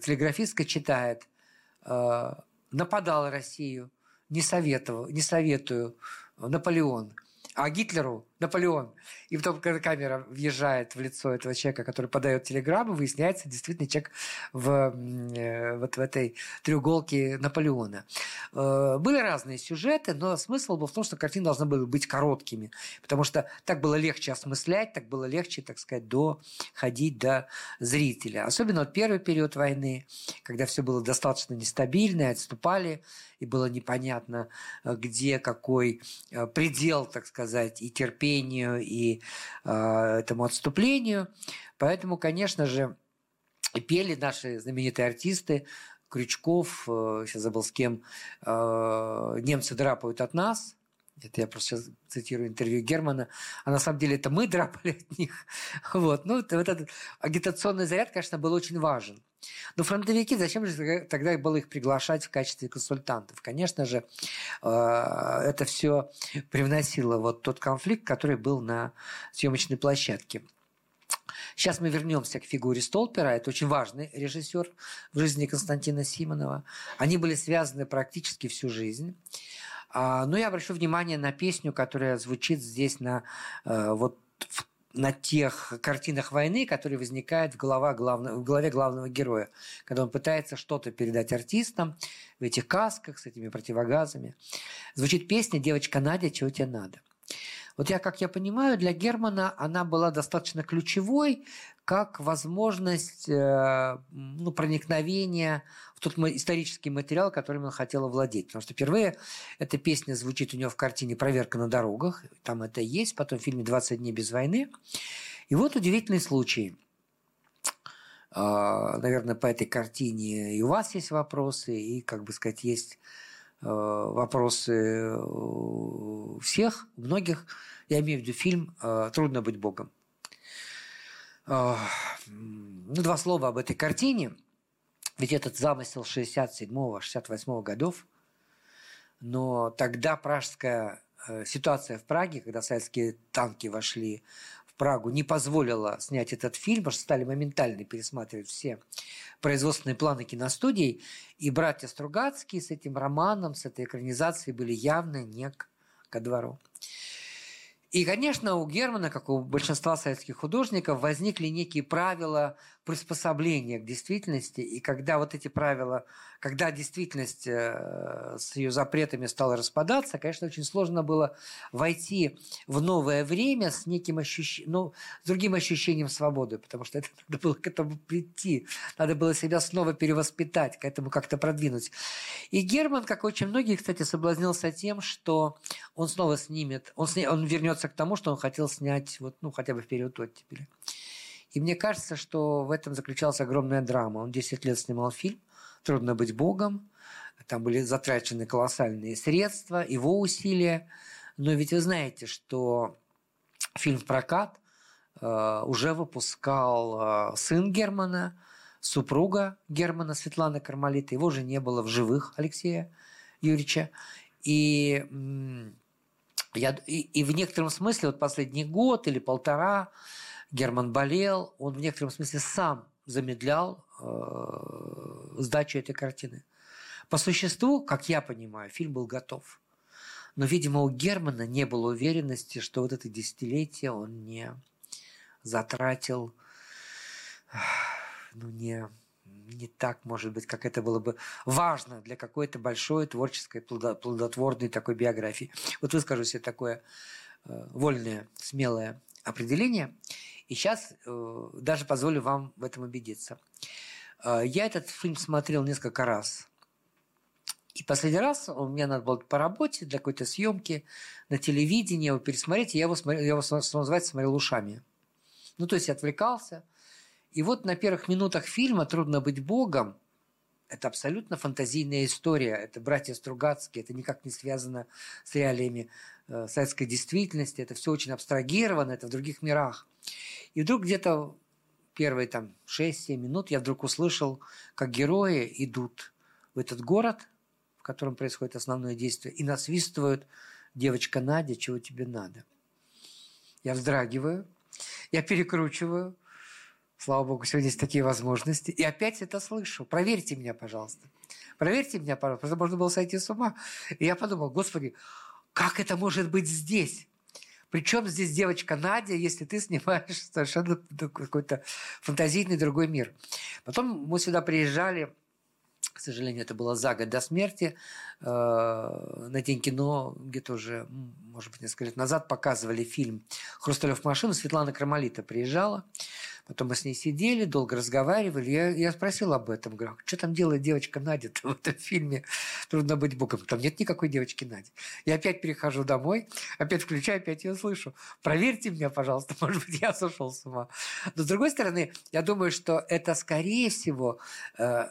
телеграфистка читает: э, «Нападал Россию, не советовал, не советую, Наполеон». А Гитлеру Наполеон. И потом, когда камера въезжает в лицо этого человека, который подает телеграмму, выясняется, действительно, человек в, вот в этой треуголке Наполеона. Были разные сюжеты, но смысл был в том, что картины должны были быть короткими, потому что так было легче осмыслять, так было легче, так сказать, доходить до зрителя. Особенно вот первый период войны, когда все было достаточно нестабильно, отступали, и было непонятно, где какой предел, так сказать, и терпения, и э, этому отступлению. Поэтому, конечно же, пели наши знаменитые артисты Крючков, э, сейчас забыл с кем, э, «Немцы драпают от нас». Это я просто сейчас цитирую интервью Германа. А на самом деле это мы драпали от них. Вот. Ну, вот этот агитационный заряд, конечно, был очень важен. Но фронтовики, зачем же тогда было их приглашать в качестве консультантов? Конечно же, это все привносило вот тот конфликт, который был на съемочной площадке. Сейчас мы вернемся к фигуре Столпера. Это очень важный режиссер в жизни Константина Симонова. Они были связаны практически всю жизнь. Но я обращу внимание на песню, которая звучит здесь на, вот, на тех картинах войны, которые возникают в, голова главного, в голове главного героя, когда он пытается что-то передать артистам в этих касках с этими противогазами. Звучит песня «Девочка Надя, чего тебе надо?». Вот я, как я понимаю, для Германа она была достаточно ключевой, как возможность ну, проникновения в тот исторический материал, которым он хотел овладеть. Потому что впервые эта песня звучит у него в картине «Проверка на дорогах». Там это есть, потом в фильме «Двадцать дней без войны». И вот удивительный случай. Наверное, по этой картине и у вас есть вопросы, и, как бы сказать, есть... вопросы у всех, у многих. Я имею в виду фильм «Трудно быть Богом». Ну, два слова об этой картине. Ведь этот замысел шестьдесят седьмого шестьдесят восьмого годов. Но тогда пражская ситуация в Праге, когда советские танки вошли в Прагу, не позволила снять этот фильм, потому что стали моментально пересматривать все производственные планы киностудий. И братья Стругацкие с этим романом, с этой экранизацией были явно не к, ко двору. И, конечно, у Германа, как у большинства советских художников, возникли некие правила приспособления к действительности. И когда вот эти правила, когда действительность с ее запретами стала распадаться, конечно, очень сложно было войти в новое время с неким ощущ... ну, с другим ощущением свободы, потому что это надо было к этому прийти, надо было себя снова перевоспитать, к этому как-то продвинуть. И Герман, как очень многие, кстати, соблазнился тем, что он снова снимет, он, сни... он вернется к тому, что он хотел снять вот, ну, хотя бы в период оттепели. И мне кажется, что в этом заключалась огромная драма. Он десять лет снимал фильм «Трудно быть Богом». Там были затрачены колоссальные средства, его усилия. Но ведь вы знаете, что фильм в прокат э, уже выпускал э, сын Германа, супруга Германа Светлана Кармалита. Его же не было в живых, Алексея Юрьевича. И... М- Я, и, и в некотором смысле, вот последний год или полтора Герман болел, он в некотором смысле сам замедлял э, сдачу этой картины. По существу, как я понимаю, фильм был готов. Но, видимо, у Германа не было уверенности, что вот это десятилетие он не затратил, ну, не, не так, может быть, как это было бы важно для какой-то большой творческой, плодотворной такой биографии. Вот выскажу себе такое э, вольное, смелое определение. И сейчас э, даже позволю вам в этом убедиться. Э, я этот фильм смотрел несколько раз. И последний раз у меня надо было по работе для какой-то съемки на телевидении его пересмотреть, и я его, смотрел, я его называется, смотрел ушами. Ну, то есть я отвлекался. И вот на первых минутах фильма «Трудно быть Богом» – это абсолютно фантазийная история. Это братья Стругацкие, это никак не связано с реалиями э, советской действительности. Это все очень абстрагировано, это в других мирах. И вдруг где-то первые там, шесть-семь минут я вдруг услышал, как герои идут в этот город, в котором происходит основное действие, и насвистывают: «Девочка Надя, чего тебе надо?» Я вздрагиваю, я перекручиваю. Слава богу, сегодня есть такие возможности. И опять это слышу. Проверьте меня, пожалуйста. Проверьте меня, пожалуйста. Потому что можно было сойти с ума. И я подумал: Господи, как это может быть здесь? Причем здесь девочка Надя, если ты снимаешь совершенно какой-то фантазийный другой мир. Потом мы сюда приезжали. К сожалению, это было за год до смерти. На День кино где-то уже, может быть, несколько лет назад показывали фильм «Хрусталёв машину». Светлана Кармалита приезжала. Потом мы с ней сидели, долго разговаривали. Я, я спросил об этом. Говорю: что там делает девочка Надя в этом фильме «Трудно быть Богом»? Там нет никакой девочки Нади. Я опять перехожу домой, опять включаю, опять ее слышу. Проверьте меня, пожалуйста. Может быть, я сошел с ума. Но, с другой стороны, я думаю, что это, скорее всего,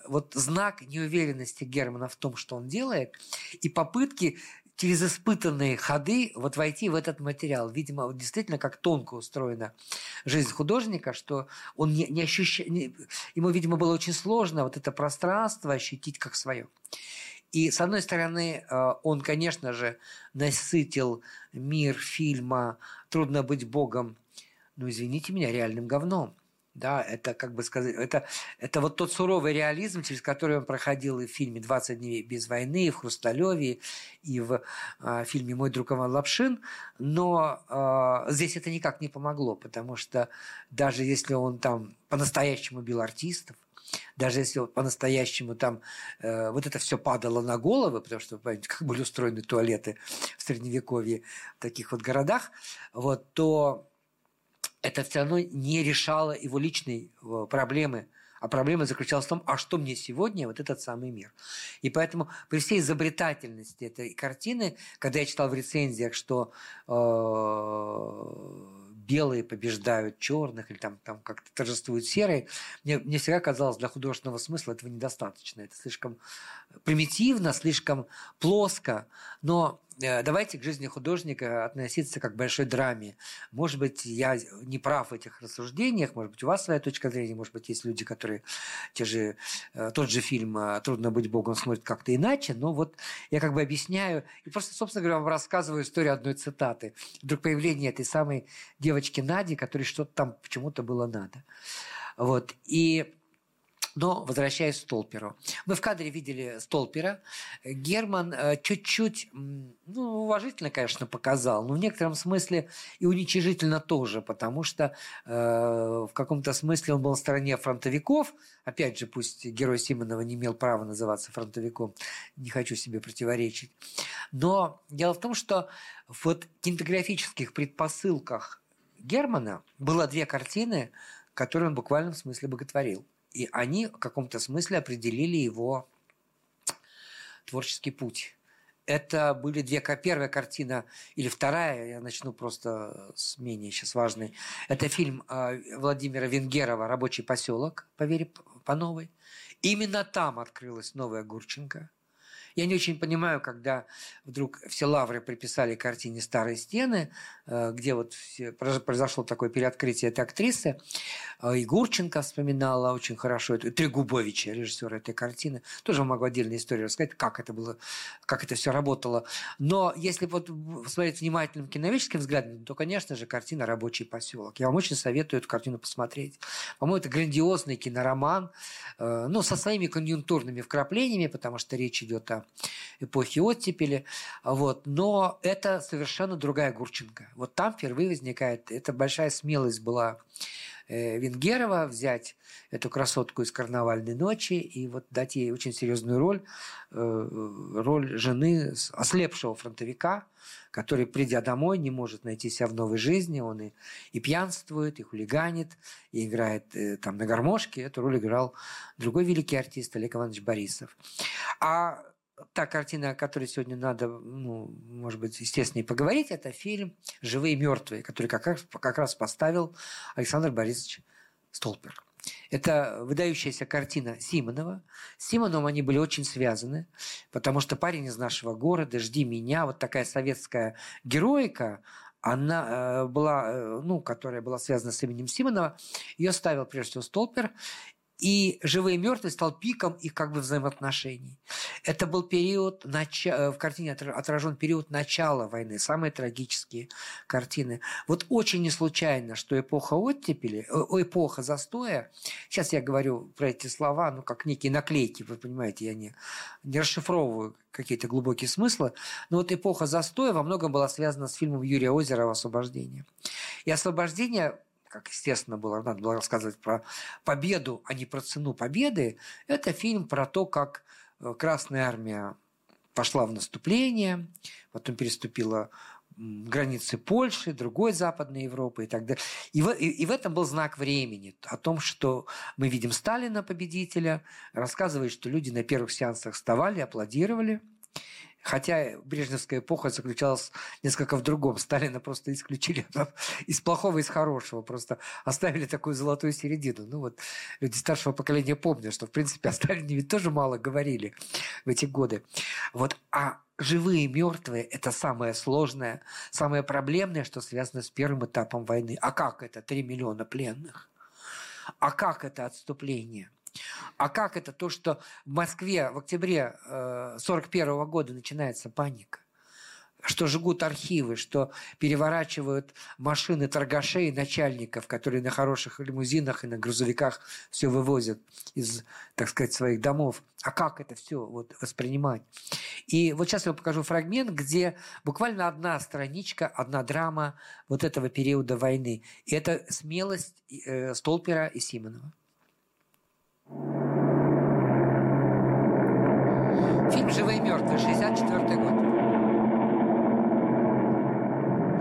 вот знак неуверенности Германа в том, что он делает, и попытки через испытанные ходы вот войти в этот материал. Видимо, действительно, как тонко устроена жизнь художника, что он не, не ощущает... Не, ему, видимо, было очень сложно вот это пространство ощутить как свое. И, с одной стороны, он, конечно же, насытил мир фильма «Трудно быть Богом», ну, извините меня, реальным говном. Да, это, как бы сказать, это, это вот тот суровый реализм, через который он проходил и в фильме «Двадцать дней без войны», и в «Хрусталёве», и в э, фильме «Мой друг Иван Лапшин». Но э, здесь это никак не помогло, потому что даже если он там по-настоящему бил артистов, даже если по-настоящему там э, вот это все падало на головы, потому что, вы понимаете, как были устроены туалеты в Средневековье в таких вот городах, вот, то... это все равно не решало его личной проблемы. А проблема заключалась в том, а что мне сегодня вот этот самый мир. И поэтому при всей изобретательности этой картины, когда я читал в рецензиях, что э, белые побеждают черных, или там, там как-то торжествуют серые, мне, мне всегда казалось, для художественного смысла этого недостаточно. Это слишком примитивно, слишком плоско, но... Давайте к жизни художника относиться как к большой драме. Может быть, я не прав в этих рассуждениях, может быть, у вас своя точка зрения, может быть, есть люди, которые те же, тот же фильм «Трудно быть Богом» смотрят как-то иначе, но вот я как бы объясняю и просто, собственно говоря, вам рассказываю историю одной цитаты. Вдруг появление этой самой девочки Нади, которой что-то там почему-то было надо. Вот. И... Но возвращаясь к Столперу. Мы в кадре видели Столпера. Герман чуть-чуть, ну, уважительно, конечно, показал, но в некотором смысле и уничижительно тоже, потому что э, в каком-то смысле он был на стороне фронтовиков. Опять же, пусть герой Симонова не имел права называться фронтовиком, не хочу себе противоречить. Но дело в том, что в кинематографических предпосылках Германа было две картины, которые он в буквальном смысле боготворил. И они в каком-то смысле определили его творческий путь. Это были две... Первая картина, или вторая, я начну просто с менее сейчас важной. Это фильм Владимира Венгерова «Рабочий посёлок» по Вере Пановой. Именно там открылась новая Гурченко. Я не очень понимаю, когда вдруг все лавры приписали картине «Старые стены», где вот все... произошло такое переоткрытие этой актрисы. И Гурченко вспоминала очень хорошо, и Трегубовича, режиссера этой картины. Тоже могу отдельную историю рассказать, как это было, как это все работало. Но если вот смотреть внимательным киноведческим взглядом, то, конечно же, картина «Рабочий посёлок». Я вам очень советую эту картину посмотреть. По-моему, это грандиозный кинороман, ну, со своими конъюнктурными вкраплениями, потому что речь идет о эпохе оттепели. Вот. Но это совершенно другая Гурченко. Вот там впервые возникает... Это большая смелость была Венгерова взять эту красотку из «Карнавальной ночи» и вот дать ей очень серьезную роль, роль жены ослепшего фронтовика, который, придя домой, не может найти себя в новой жизни. Он и, и пьянствует, и хулиганит, и играет э, там, на гармошке. Эту роль играл другой великий артист Олег Иванович Борисов. А та картина, о которой сегодня надо, ну, может быть, естественно, и поговорить, это фильм «Живые и мёртвые», который как раз, как раз поставил Александр Борисович Столпер. Это выдающаяся картина Симонова. С Симоновым они были очень связаны, потому что парень из нашего города, «Жди меня», вот такая советская героика, она э, была, э, ну, которая была связана с именем Симонова, ее ставил прежде всего Столпер, и «Живые и мёртвые» стал пиком их как бы взаимоотношений. Это был период, нач... в картине отражен период начала войны, самые трагические картины. Вот очень не случайно, что эпоха оттепели, эпоха застоя, сейчас я говорю про эти слова, ну, как некие наклейки, вы понимаете, я не, не расшифровываю какие-то глубокие смыслы, но вот эпоха застоя во многом была связана с фильмом Юрия Озерова «Освобождение». И «Освобождение», как, естественно, было, надо было рассказывать про победу, а не про цену победы, это фильм про то, как Красная армия пошла в наступление, потом переступила границы Польши, другой Западной Европы и так далее. И в, и, и в этом был знак времени, о том, что мы видим Сталина, победителя, рассказывает, что люди на первых сеансах вставали, аплодировали. Хотя брежневская эпоха заключалась несколько в другом. Сталина просто исключили из плохого, из хорошего. Просто оставили такую золотую середину. Ну вот люди старшего поколения помнят, что в принципе о Сталине ведь тоже мало говорили в эти годы. Вот, а «Живые и мертвые» – это самое сложное, самое проблемное, что связано с первым этапом войны. А как это три миллиона пленных? А как это отступление? А как это то, что в Москве в октябре сорок первого года начинается паника? Что жгут архивы, что переворачивают машины торгашей и начальников, которые на хороших лимузинах и на грузовиках все вывозят из, так сказать, своих домов. А как это все вот воспринимать? И вот сейчас я вам покажу фрагмент, где буквально одна страничка, одна драма вот этого периода войны. И это смелость э, Столпера и Симонова. Фильм «Живые и мертвые», шестьдесят четвёртый год.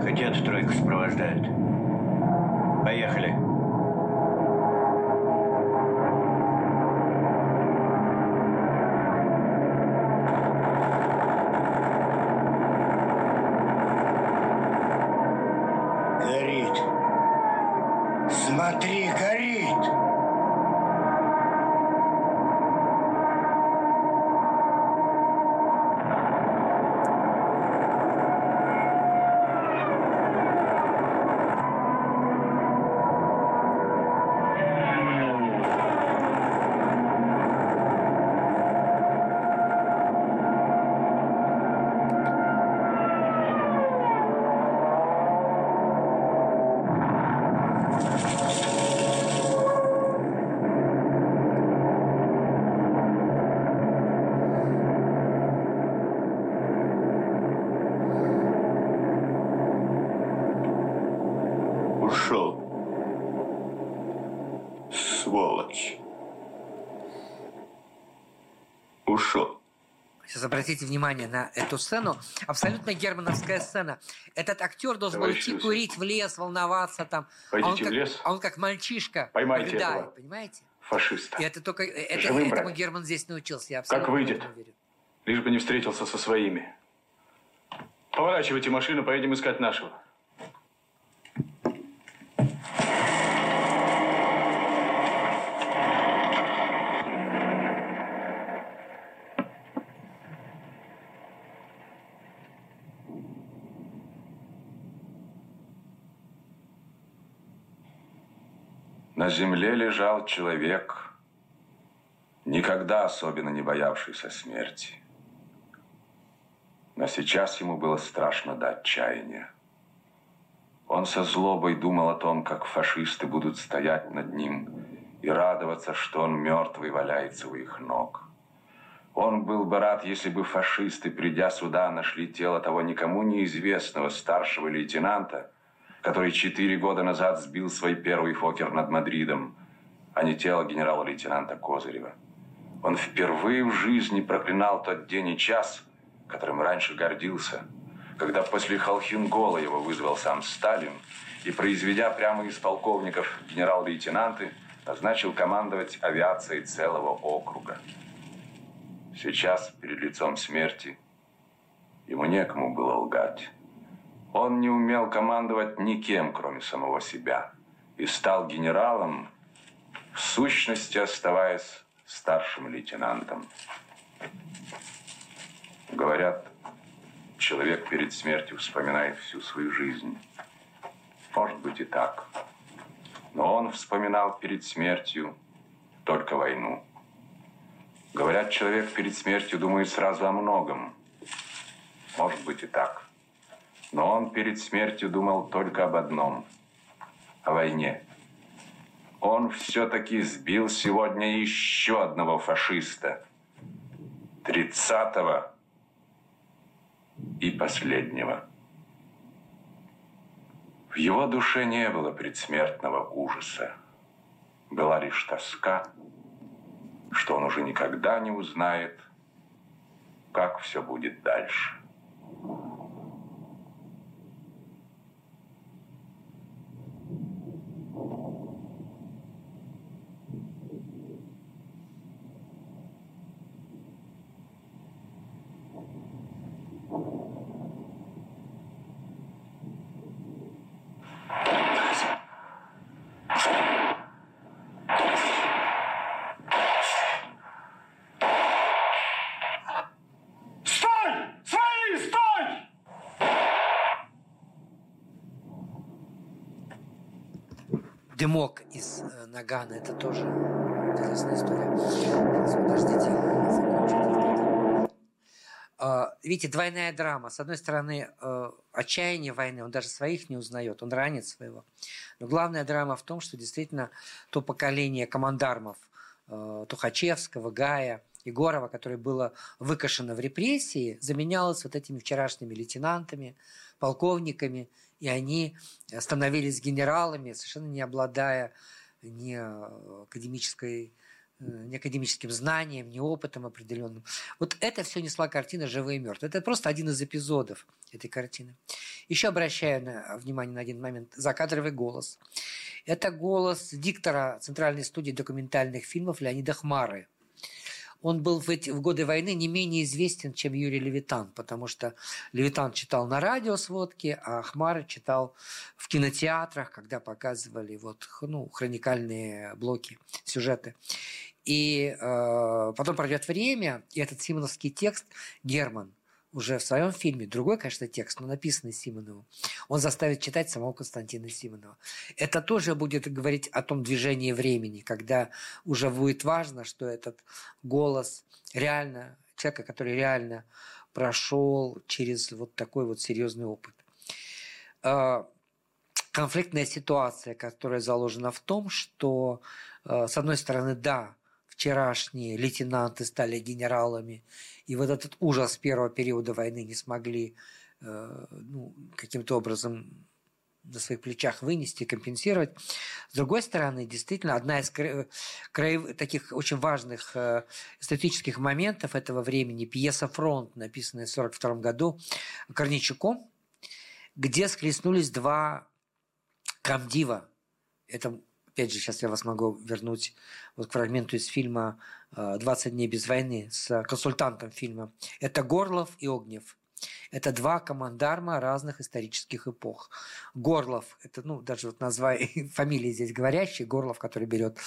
Хотят, тройку сопровождают. Поехали. Горит. Смотри, горит. Обратите внимание на эту сцену. Абсолютно германовская сцена. Этот актер должен был идти курить в лес, волноваться там. А он, как, лес, а он как мальчишка. Поймайте этого, понимаете? Фашиста. И это только это, этому Герман здесь научился. Я как выйдет, лишь бы не встретился со своими. Поворачивайте машину, поедем искать нашего. На земле лежал человек, никогда особенно не боявшийся смерти. Но сейчас ему было страшно до отчаяния. Он со злобой думал о том, как фашисты будут стоять над ним и радоваться, что он мертвый валяется у их ног. Он был бы рад, если бы фашисты, придя сюда, нашли тело того никому неизвестного старшего лейтенанта, который четыре года назад сбил свой первый Фокер над Мадридом, а не тело генерала-лейтенанта Козырева. Он впервые в жизни проклинал тот день и час, которым раньше гордился, когда после Холхенгола его вызвал сам Сталин и, произведя прямо из полковников генерал-лейтенанты, назначил командовать авиацией целого округа. Сейчас, перед лицом смерти, ему некому было лгать. Он не умел командовать никем, кроме самого себя, и стал генералом, в сущности оставаясь старшим лейтенантом. Говорят, человек перед смертью вспоминает всю свою жизнь. Может быть и так. Но он вспоминал перед смертью только войну. Говорят, человек перед смертью думает сразу о многом. Может быть и так. Но он перед смертью думал только об одном – о войне. Он все-таки сбил сегодня еще одного фашиста, тридцатого и последнего. В его душе не было предсмертного ужаса. Была лишь тоска, что он уже никогда не узнает, как все будет дальше. Дымок из нагана, это тоже интересная история. Подождите. Видите, двойная драма. С одной стороны, отчаяние войны, он даже своих не узнает, он ранит своего. Но главная драма в том, что действительно то поколение командармов Тухачевского, Гая, Егорова, которое было выкашено в репрессии, заменялось вот этими вчерашними лейтенантами, полковниками, и они становились генералами, совершенно не обладая ни, академической, ни академическим знанием, ни опытом определенным. Вот это все несла картина «Живые и мертвые». Это просто один из эпизодов этой картины. Еще обращаю на, внимание на один момент. Закадровый голос. Это голос диктора Центральной студии документальных фильмов Леонида Хмары. Он был в, эти, в годы войны не менее известен, чем Юрий Левитан, потому что Левитан читал на радио сводки, а Хмара читал в кинотеатрах, когда показывали вот, ну, хроникальные блоки, сюжеты. И э, потом пройдет время, и этот симоновский текст Герман уже в своем фильме, другой, конечно, текст, но написанный Симоновым, он заставит читать самого Константина Симонова. Это тоже будет говорить о том движении времени, когда уже будет важно, что этот голос реально, человека, который реально прошел через вот такой вот серьезный опыт. Конфликтная ситуация, которая заложена в том, что, с одной стороны, да, вчерашние лейтенанты стали генералами, и вот этот ужас первого периода войны не смогли э, ну, каким-то образом на своих плечах вынести и компенсировать. С другой стороны, действительно, одна из кра... краев... таких очень важных э, эстетических моментов этого времени — пьеса «Фронт», написанная в тысяча девятьсот сорок втором году Корнейчуком, где схлестнулись два комдива. Это... Опять же, сейчас я вас могу вернуть вот к фрагменту из фильма «Двадцать дней без войны» с консультантом фильма. Это Горлов и Огнев. Это два командарма разных исторических эпох. Горлов, это, ну, даже вот название, фамилии здесь говорящие, Горлов, который берет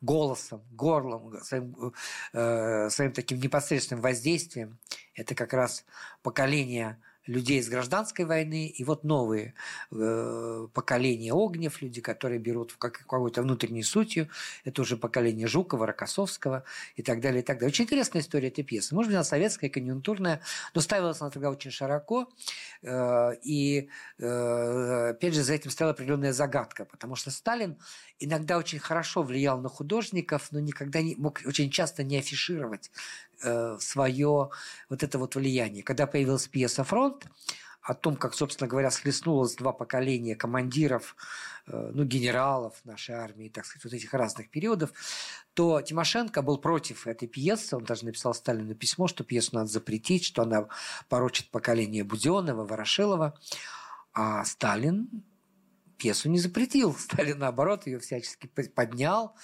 голосом, горлом, своим, э, своим таким непосредственным воздействием. Это как раз поколение людей из гражданской войны, и вот новые э, поколения Огнев, люди, которые берут как, какой-то внутренней сутью, это уже поколение Жукова, Рокоссовского и так далее, и так далее. Очень интересная история этой пьесы. Может быть, она советская, конъюнктурная, но ставилась она тогда очень широко, э, и э, опять же за этим стояла определенная загадка, потому что Сталин иногда очень хорошо влиял на художников, но никогда не мог очень часто не афишировать э, свое вот это вот влияние. Когда появилась пьеса «Фронт», о том, как, собственно говоря, схлестнулось два поколения командиров, э, ну, генералов нашей армии, так сказать, вот этих разных периодов, то Тимошенко был против этой пьесы. Он даже написал Сталину письмо, что пьесу надо запретить, что она порочит поколение Будённого, Ворошилова. А Сталин пьесу не запретил. Сталин, наоборот, ее всячески поднял.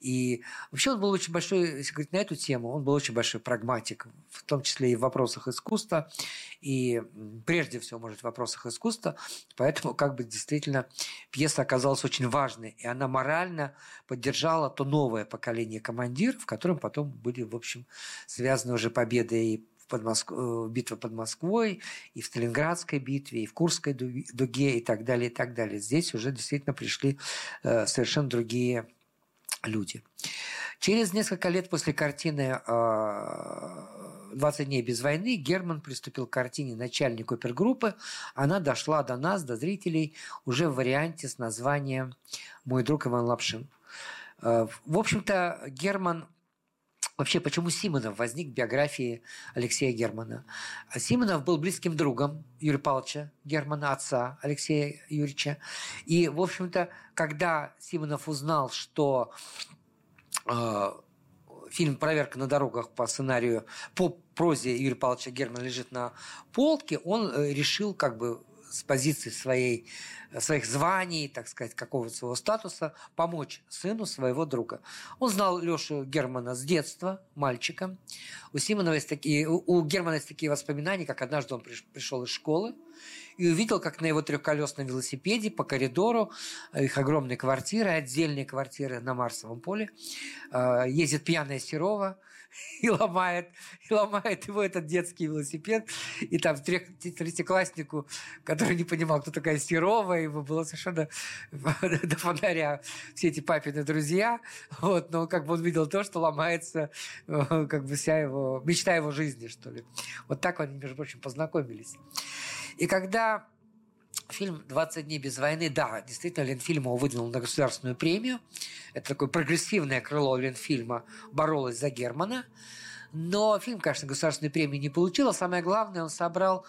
И вообще он был очень большой, если говорить на эту тему, он был очень большой прагматик, в том числе и в вопросах искусства, и прежде всего, может, в вопросах искусства. Поэтому, как бы, действительно, пьеса оказалась очень важной, и она морально поддержала то новое поколение командиров, которым потом были, в общем, связаны уже победы и Под Моск... битва под Москвой, и в Сталинградской битве, и в Курской дуге, и так далее, и так далее. Здесь уже действительно пришли э, совершенно другие люди. Через несколько лет после картины э, «Двадцать дней без войны» Герман приступил к картине «Начальник опергруппы». Она дошла до нас, до зрителей, уже в варианте с названием «Мой друг Иван Лапшин». Э, в общем-то, Герман... Вообще, почему Симонов возник в биографии Алексея Германа? Симонов был близким другом Юрия Павловича Германа, отца Алексея Юрьевича. И, в общем-то, когда Симонов узнал, что э, фильм «Проверка на дорогах» по сценарию, по прозе Юрия Павловича Германа лежит на полке, он решил как бы... с позиции своей, своих званий, так сказать, какого-то своего статуса, помочь сыну своего друга. Он знал Лёшу Германа с детства, мальчика. У Симонова есть такие, у Германа есть такие воспоминания, как однажды он пришел из школы и увидел, как на его трехколесном велосипеде по коридору, их огромные квартиры, отдельные квартиры на Марсовом поле, ездит пьяная Серова и ломает, и ломает его этот детский велосипед. И там трех, третьекласснику, который не понимал, кто такая Серова, ему было совершенно до фонаря все эти папины друзья. Вот, но как бы он видел то, что ломается как бы вся его, мечта его жизни, что ли. Вот так они, между прочим, познакомились. И когда фильм «двадцать дней без войны», да, действительно, Ленфильм его выдвинул на государственную премию. Это такое прогрессивное крыло Ленфильма боролось за Германа. Но фильм, конечно, государственной премии не получил. А самое главное, он собрал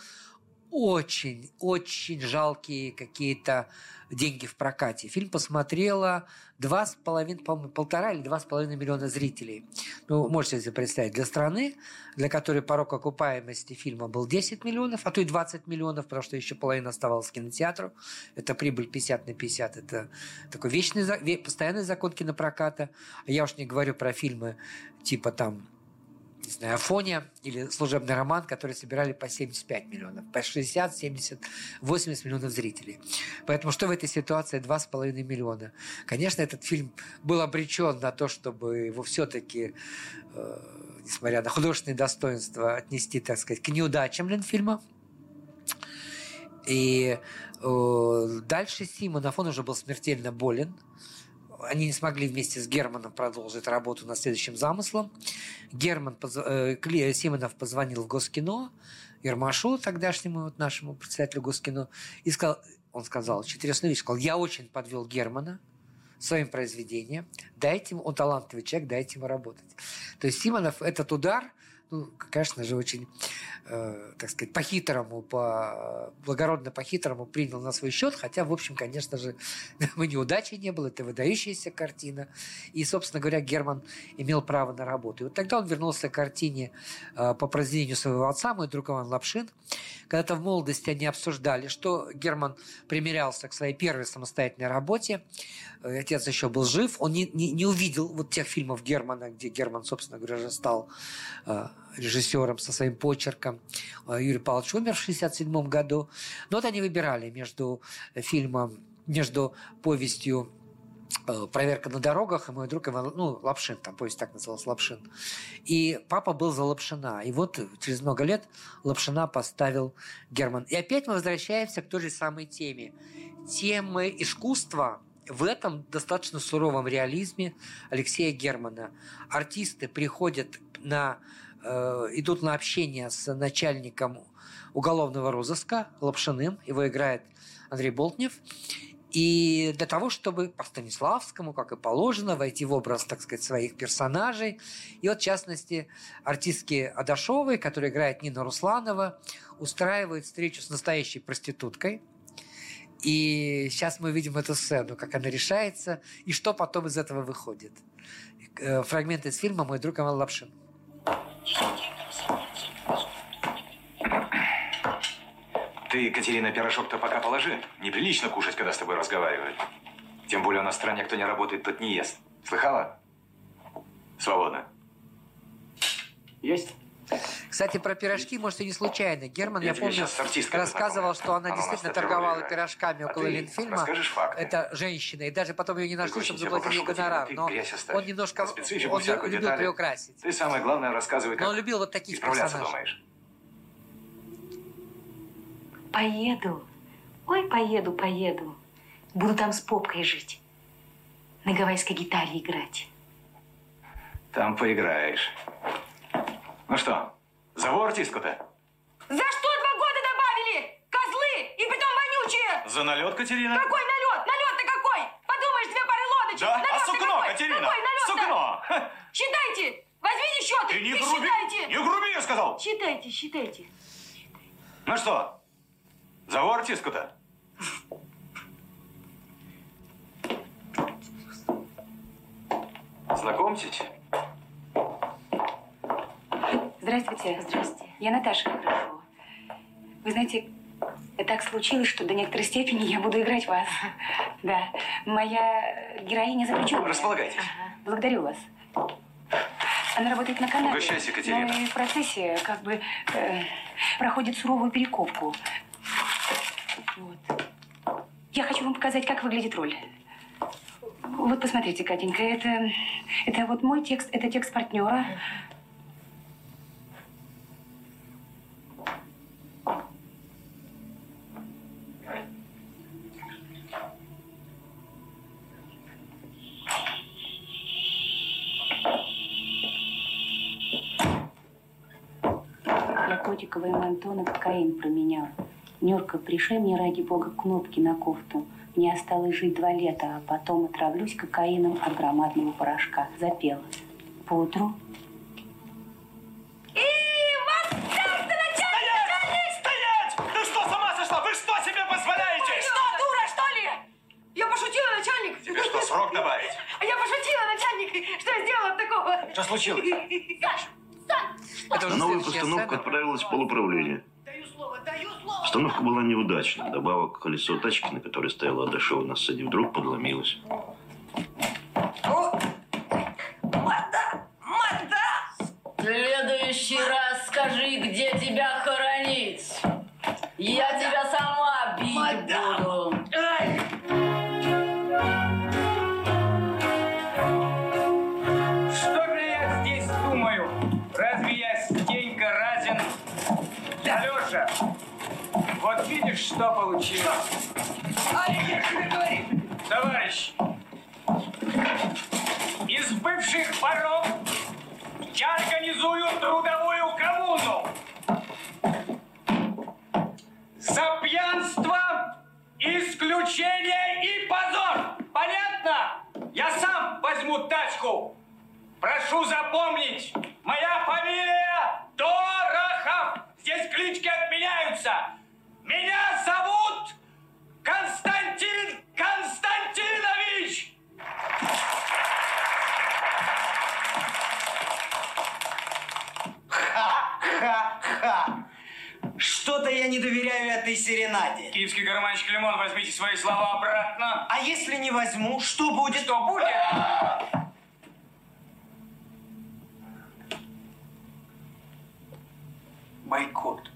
очень-очень жалкие какие-то деньги в прокате. Фильм посмотрело два с половиной, по-моему, полтора или два с половиной миллиона зрителей. Ну, можете себе представить, для страны, для которой порог окупаемости фильма был десять миллионов, а то и двадцать миллионов, потому что еще половина оставалась кинотеатру. Это прибыль пятьдесят на пятьдесят. Это такой вечный, постоянный закон кинопроката. Я уж не говорю про фильмы типа там, не знаю, «Афония» или «Служебный роман», которые собирали по семьдесят пять миллионов, по шестьдесят, семьдесят, восемьдесят миллионов зрителей. Поэтому что в этой ситуации два с половиной миллиона? Конечно, этот фильм был обречен на то, чтобы его все-таки, э, несмотря на художественные достоинства, отнести, так сказать, к неудачам Ленфильма. И э, дальше Симонов, он уже был смертельно болен. Они не смогли вместе с Германом продолжить работу над следующим замыслом. Герман позв... Симонов позвонил в Госкино, Ермашу, тогдашнему вот нашему председателю Госкино, и сказал, он сказал, четырехснович, сказал, я очень подвел Германа своим произведением, дайте ему, он талантливый человек, дайте ему работать. То есть Симонов этот удар, ну, конечно же, очень, э, так сказать, по-хитрому, по, благородно по-хитрому принял на свой счет, хотя, в общем, конечно же, неудачи не было, это выдающаяся картина. И, собственно говоря, Герман имел право на работу. И вот тогда он вернулся к картине э, по произведению своего отца, «Мой друг Иван Лапшин». Когда-то в молодости они обсуждали, что Герман примирялся к своей первой самостоятельной работе. Отец еще был жив, он не, не, не увидел вот тех фильмов Германа, где Герман, собственно говоря, уже стал... Э, режиссером со своим почерком. Юрий Павлович умер в шестьдесят седьмом году. Но вот они выбирали между фильмом, между повестью «Проверка на дорогах», и мой друг Иван, ну, Лапшин, там повесть так называлась, Лапшин. И папа был за Лапшина. И вот через много лет Лапшина поставил Герман. И опять мы возвращаемся к той же самой теме. Темы искусства в этом достаточно суровом реализме Алексея Германа. Артисты приходят на... Э, идут на общение с начальником уголовного розыска Лапшиным. Его играет Андрей Болтнев. И для того, чтобы по Станиславскому, как и положено, войти в образ, так сказать, своих персонажей. И вот, в частности, артистки Адашовой, которая играет Нина Русланова, устраивает встречу с настоящей проституткой. И сейчас мы видим эту сцену, как она решается, и что потом из этого выходит. Фрагмент из фильма «Мой друг Иван Лапшин». Ты, Екатерина, пирожок-то пока положи. Неприлично кушать, когда с тобой разговаривают. Тем более у нас в стране, кто не работает, тот не ест. Слыхала? Свободно. Есть? Кстати, про пирожки, может, и не случайно. Герман, я, я помню, рассказывал, что она, она действительно торговала пирожками около а Ленфильма. Это женщина. И даже потом ее не нашли, чтобы заплатить ей гонорар. Но он немножко он любил детали. Приукрасить. Ты самое главное рассказывай, как но он любил вот таких персонажей. Думаешь. Поеду. Ой, поеду, поеду. Буду там с попкой жить. На гавайской гитаре играть. Там поиграешь. Ну что, зову артистку-то? За что два года добавили? Козлы! И притом вонючие! За налет, Катерина? Какой налет? Налет-то какой? Подумаешь, две пары лодочек. Да? Налет-то а сукно, какой? Катерина? Какой налет-то? Сукно! Считайте! Возьмите счеты! Ты не груби! Не груби, я сказал! Считайте, считайте. Ну что? Зову артистку-то. Знакомьтесь. Здравствуйте. Здравствуйте. Я Наташа Хорошова. Вы знаете, так случилось, что до некоторой степени я буду играть вас. Да. Моя героиня заключенная. Располагайтесь. Ага. Благодарю вас. Она работает на канале. Угощайся, Екатерина. Но и в процессе как бы э, проходит суровую перекопку. Вот. Я хочу вам показать, как выглядит роль. Вот посмотрите, Катенька, это, это вот мой текст, это текст партнера. Наркотиковый Антона кокаин променял. Нюрка, пришей мне, ради бога, кнопки на кофту. Мне осталось жить два лета, а потом отравлюсь кокаином от громадного порошка. Запела. Поутру... И вот так-то, начальник! Стоять! Стоять! Ты что, с ума сошла? Вы что себе позволяете? Что, дура, что ли? Я пошутила, начальник! Тебе что, срок добавить? А я пошутила, начальник! Что я сделала такого? Что случилось? Саш! Саш! На новую постановку отправилась в полуправление. Установка была неудачной. Вдобавок, колесо тачки, на которой стояла Адашева на сцене, вдруг подломилось. О! Мата! Мата! Следующий раз скажи, где тебя хоронить. Я Мата! Тебя сама бить Мата! Буду. Ай! Что же я здесь думаю? Разве я стенька разин? Алёша! Вот видишь, что получилось? Ай, я тебе говорю, товарищ, из бывших баров я организую трудовую коммуну за пьянство, исключение и позор. Понятно? Я сам возьму тачку. Прошу запомнить, моя фамилия Дорохов. Здесь клички отменяются. Меня зовут Константин Константинович! Ха-ха-ха! Что-то я не доверяю этой серенаде. Киевский карманщик Лимон, возьмите свои слова обратно. А если не возьму, что будет? Что будет? Бойкот.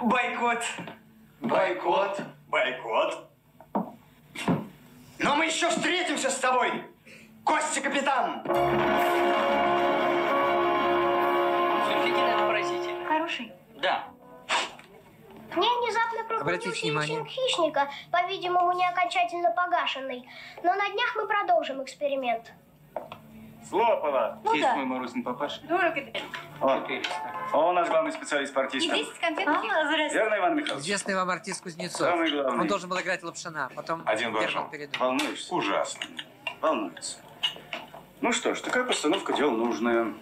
Бойкот. Бойкот. Бойкот. Но мы еще встретимся с тобой, Костя капитан! Существительно выразительный. Хороший? Да. Мне внезапно пробудился инстинкт хищника, по-видимому, не окончательно погашенный. Но на днях мы продолжим эксперимент. Слопала. Ну здесь да. Мой морозный папаша. Дорого это. Он у нас главный специалист по артистам. И десять конфет. А, верно, Иван Михайлович? Известный вам артист Кузнецов. Самый главный. Он должен был играть Лапшина, потом Один Герман передумал. Волнуешься? Ужасно. Волнуется. Ну что ж, такая постановка дел нужная.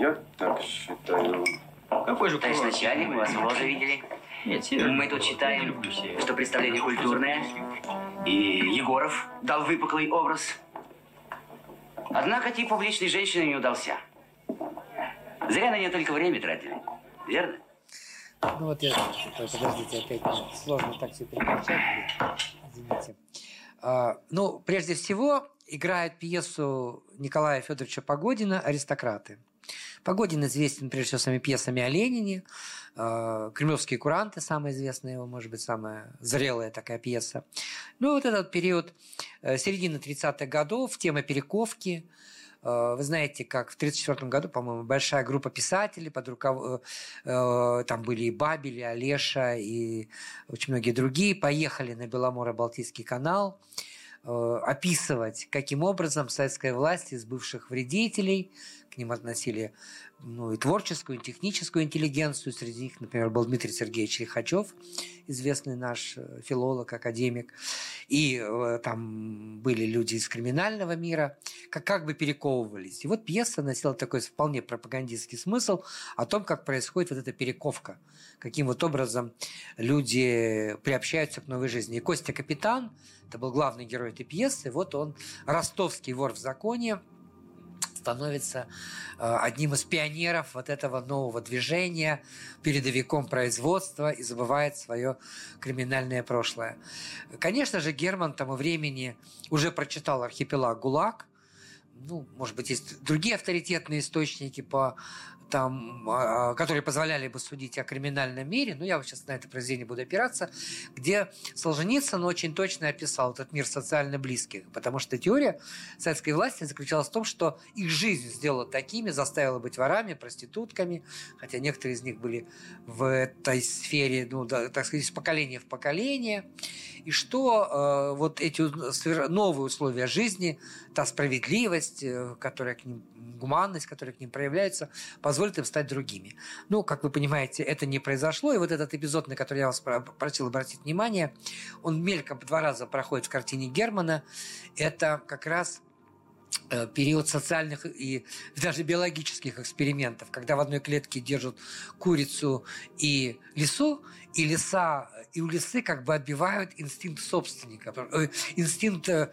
Я так считаю. Какой же товарищ начальник, мы вас уже видели. Нет, мы тут считаем, что представление культурное. И Егоров дал выпуклый образ. Однако тип публичной женщины не удался. Зря на нее только время тратили. Верно? Ну вот я... Подождите, опять сложно так все переключать. Извините. А, ну, прежде всего, играет пьесу Николая Федоровича Погодина «Аристократы». Погодин известен, прежде всего, своими пьесами о Ленине. «Кремлевские куранты» – самая известная его, может быть, самая зрелая такая пьеса. Ну, вот этот период середины тридцатых годов, тема перековки. Вы знаете, как в тридцать четвёртом году, по-моему, большая группа писателей, под руков... там были и Бабель, и Олеша, и очень многие другие, поехали на Беломоро-Балтийский канал описывать, каким образом советская власть из бывших вредителей, к ним относили ну, и творческую, и техническую интеллигенцию. Среди них, например, был Дмитрий Сергеевич Лихачев, известный наш филолог, академик. И э, там были люди из криминального мира, как, как бы перековывались. И вот пьеса носила такой вполне пропагандистский смысл о том, как происходит вот эта перековка, каким вот образом люди приобщаются к новой жизни. И Костя Капитан, это был главный герой этой пьесы, вот он, ростовский вор в законе, становится одним из пионеров вот этого нового движения, передовиком производства и забывает свое криминальное прошлое. Конечно же, Герман к тому времени уже прочитал «Архипелаг ГУЛАГ». Ну, может быть, есть другие авторитетные источники, по, там, которые позволяли бы судить о криминальном мире. Но я вот сейчас на это произведение буду опираться, где Солженицын очень точно описал этот мир социально близких. Потому что теория советской власти заключалась в том, что их жизнь сделала такими, заставила быть ворами, проститутками. Хотя некоторые из них были в этой сфере, ну, так сказать, из поколения в поколение. И что э, вот эти новые условия жизни, та справедливость, которая к ним, гуманность, которая к ним проявляется, позволит им стать другими. Ну, как вы понимаете, это не произошло. И вот этот эпизод, на который я вас просил обратить внимание, он мельком два раза проходит в картине Германа. Это как раз период социальных и даже биологических экспериментов, когда в одной клетке держат курицу и лису, и лиса, и у лисы как бы отбивают инстинкт собственника, инстинкт э,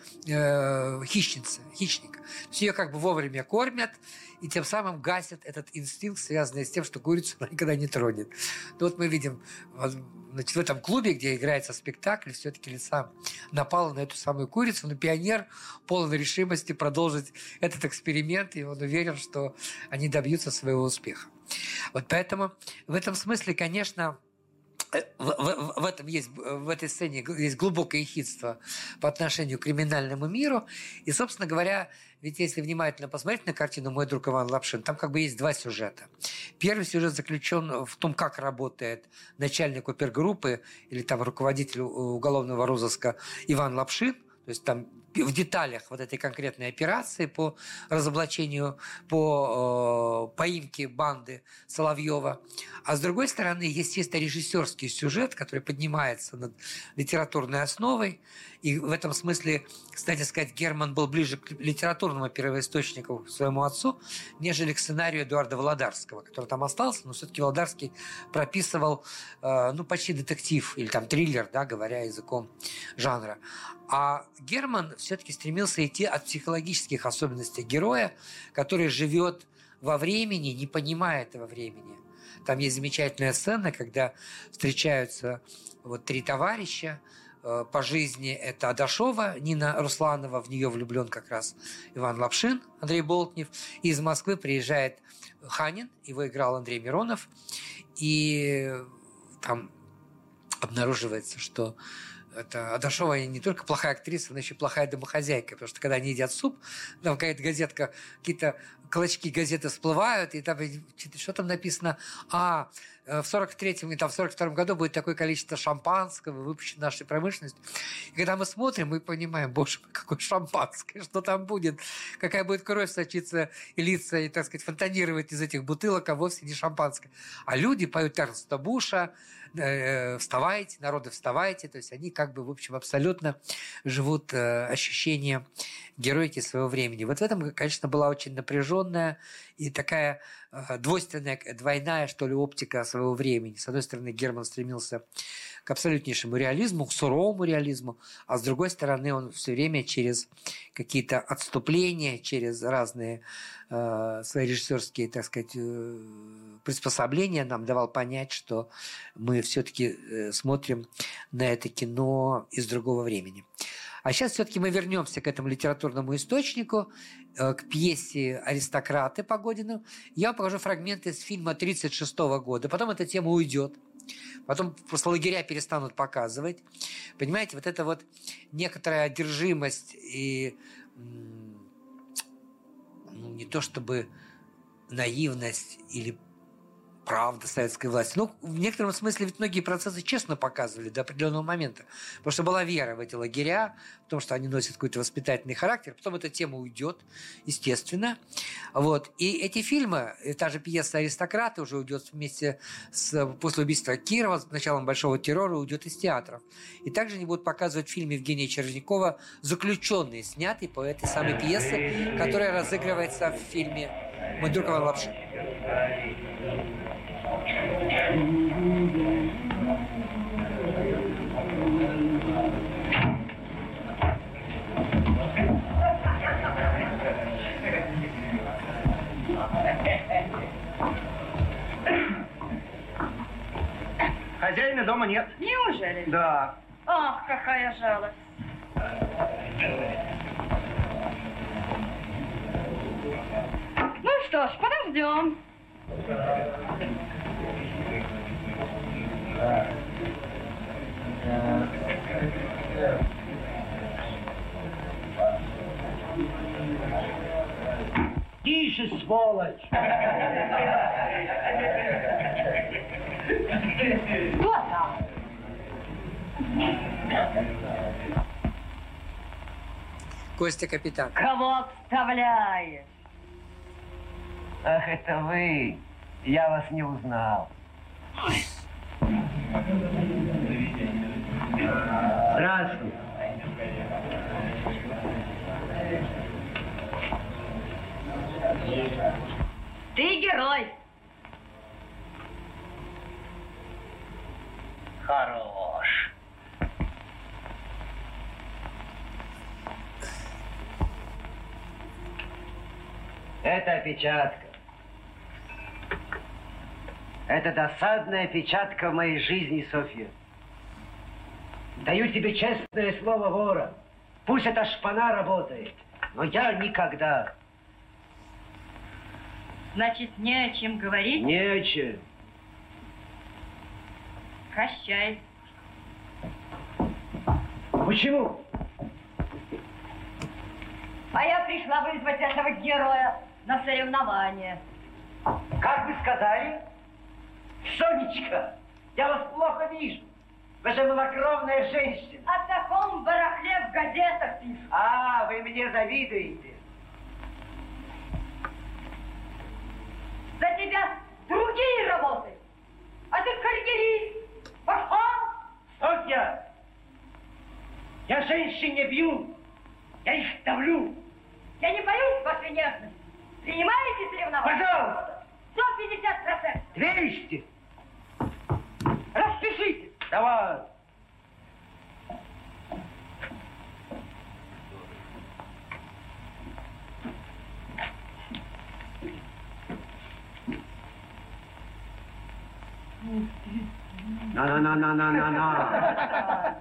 хищницы, хищника. То есть ее как бы вовремя кормят, и тем самым гасят этот инстинкт, связанный с тем, что курицу она никогда не тронет. Но вот мы видим, значит, в этом клубе, где играется спектакль, все-таки лиса напала на эту самую курицу, но пионер полон решимости продолжить этот эксперимент, и он уверен, что они добьются своего успеха. Вот поэтому в этом смысле, конечно, В, в, в, этом есть, в этой сцене есть глубокое ехидство по отношению к криминальному миру. И, собственно говоря, ведь если внимательно посмотреть на картину «Мой друг Иван Лапшин», там как бы есть два сюжета. Первый сюжет заключен в том, как работает начальник опергруппы или там руководитель уголовного розыска Иван Лапшин. То есть там в деталях вот этой конкретной операции по разоблачению, по э, поимке банды Соловьева. А с другой стороны, есть, есть режиссерский сюжет, который поднимается над литературной основой. И в этом смысле, кстати сказать, Герман был ближе к литературному первоисточнику, к своему отцу, нежели к сценарию Эдуарда Володарского, который там остался. Но все-таки Володарский прописывал э, ну, почти детектив или там триллер, да, говоря языком жанра. А Герман все-таки стремился идти от психологических особенностей героя, который живет во времени, не понимая этого времени. Там есть замечательная сцена, когда встречаются вот три товарища по жизни. Это Адашова Нина Русланова, в нее влюблен как раз Иван Лапшин, Андрей Болтнев. И из Москвы приезжает Ханин, его играл Андрей Миронов. И там обнаруживается, что Это Адашова не только плохая актриса, она еще плохая домохозяйка, потому что когда они едят суп, там какая-то газетка, какие-то клочки газеты всплывают, и там что там написано? А, в сорок третьем и там в сорок втором году будет такое количество шампанского выпущено нашей промышленностью. И когда мы смотрим, мы понимаем, боже мой, какое шампанское, что там будет, какая будет кровь сочиться и литься, и, так сказать, фонтанировать из этих бутылок, а вовсе не шампанское. А люди поют Эрнста Буша, «Вставайте, народы, вставайте», то есть они как бы, в общем, абсолютно живут э, ощущением героики своего времени. Вот в этом, конечно, была очень напряженная и такая э, двойственная, двойная, что ли, оптика своего времени. С одной стороны, Герман стремился к абсолютнейшему реализму, к суровому реализму, а с другой стороны, он все время через какие-то отступления, через разные э, свои режиссерские, так сказать, э, приспособления нам давал понять, что мы все-таки э, смотрим на это кино из другого времени. А сейчас все-таки мы вернемся к этому литературному источнику, к пьесе «Аристократы» Погодина. Я вам покажу фрагменты из фильма тысяча девятьсот тридцать шестого года. Потом эта тема уйдет. Потом просто лагеря перестанут показывать. Понимаете, вот эта вот некоторая одержимость и, ну, не то чтобы наивность или правда советской власти. Ну, в некотором смысле ведь многие процессы честно показывали до определенного момента. Потому что была вера в эти лагеря, в том, что они носят какой-то воспитательный характер. Потом эта тема уйдет, естественно. Вот. И эти фильмы, и та же пьеса «Аристократы» уже уйдет вместе с, после убийства Кирова, с началом большого террора, уйдет из театров. И также они будут показывать фильм Евгения Чернякова «Заключенные», снятый по этой самой пьесе, которая разыгрывается в фильме «Мой друг Иван Лапшин». Хозяина дома нет. Неужели? Да. Ах, какая жалость. Ну что ж, подождем. Тише, сволочь! Кто там? Костя, капитан. Кого отставляешь? Ах, это вы. Я вас не узнал. Ой. Здравствуйте. Ты герой. Хорош. Это опечатка. Это досадная печатка в моей жизни, Софья. Даю тебе честное слово вора. Пусть эта шпана работает, но я никогда. Значит, не о чем говорить? Не о чем. Прощай. Почему? А я пришла вызвать этого героя на соревнования. Как вы сказали? Сонечка, я вас плохо вижу. Вы же малокровная женщина. О таком барахле в газетах пишут. А, вы мне завидуете. За тебя другие работают. А ты карьерист. Пошел. Соня, я женщин не бью. Я их давлю. Я не боюсь вашей нежности. Принимаете соревнования? Пожалуйста. сто пятьдесят процентов. двести. Распишите. Давай. На-на-на-на-на-на-на.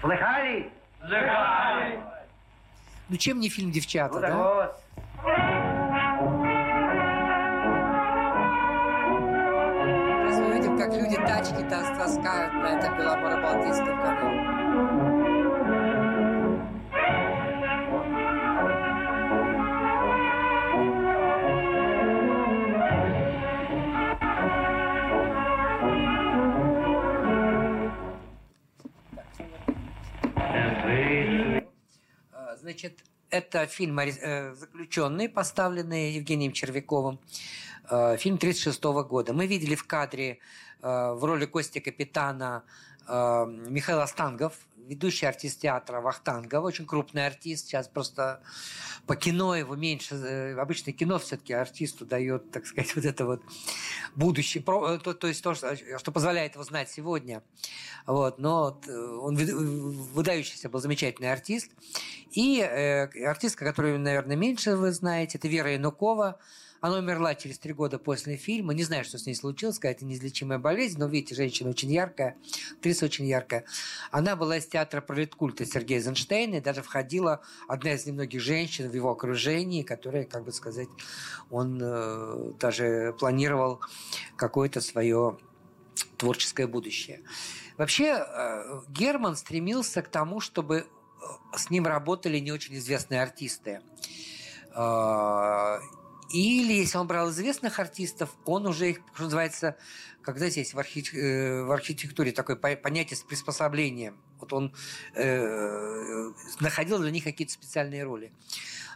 Слыхали? Слыхали. Ну чем не фильм «Девчата», ну, да? Вот. как люди тачки таскают на этом Беломоро-Балтийском канале. Значит, это фильм «Заключенные», поставленный Евгением Червяковым. Фильм тысяча девятьсот тридцать шестого года. Мы видели в кадре в роли Кости Капитана Михаил Остангов, ведущий артист театра Вахтангова, очень крупный артист. Сейчас просто по кино его меньше. Обычно кино все-таки артисту дает, так сказать, вот это вот будущее, то, то есть то, что позволяет его знать сегодня. Вот. Но он выдающийся был замечательный артист. И артистка, которую, наверное, меньше вы знаете, это Вера Янукова. Она умерла через три года после фильма. Не знаю, что с ней случилось, какая-то неизлечимая болезнь, но, видите, женщина очень яркая, актриса очень яркая. Она была из театра «Пролеткульта» Сергея Эйзенштейна, и даже входила одна из немногих женщин в его окружении, которая, как бы сказать, он э, даже планировал какое-то свое творческое будущее. Вообще, э, Герман стремился к тому, чтобы с ним работали не очень известные артисты. Э, Или, если он брал известных артистов, он уже их, что называется, как, знаете, есть в, архит... в архитектуре такое понятие с приспособлением. Вот он э, находил для них какие-то специальные роли.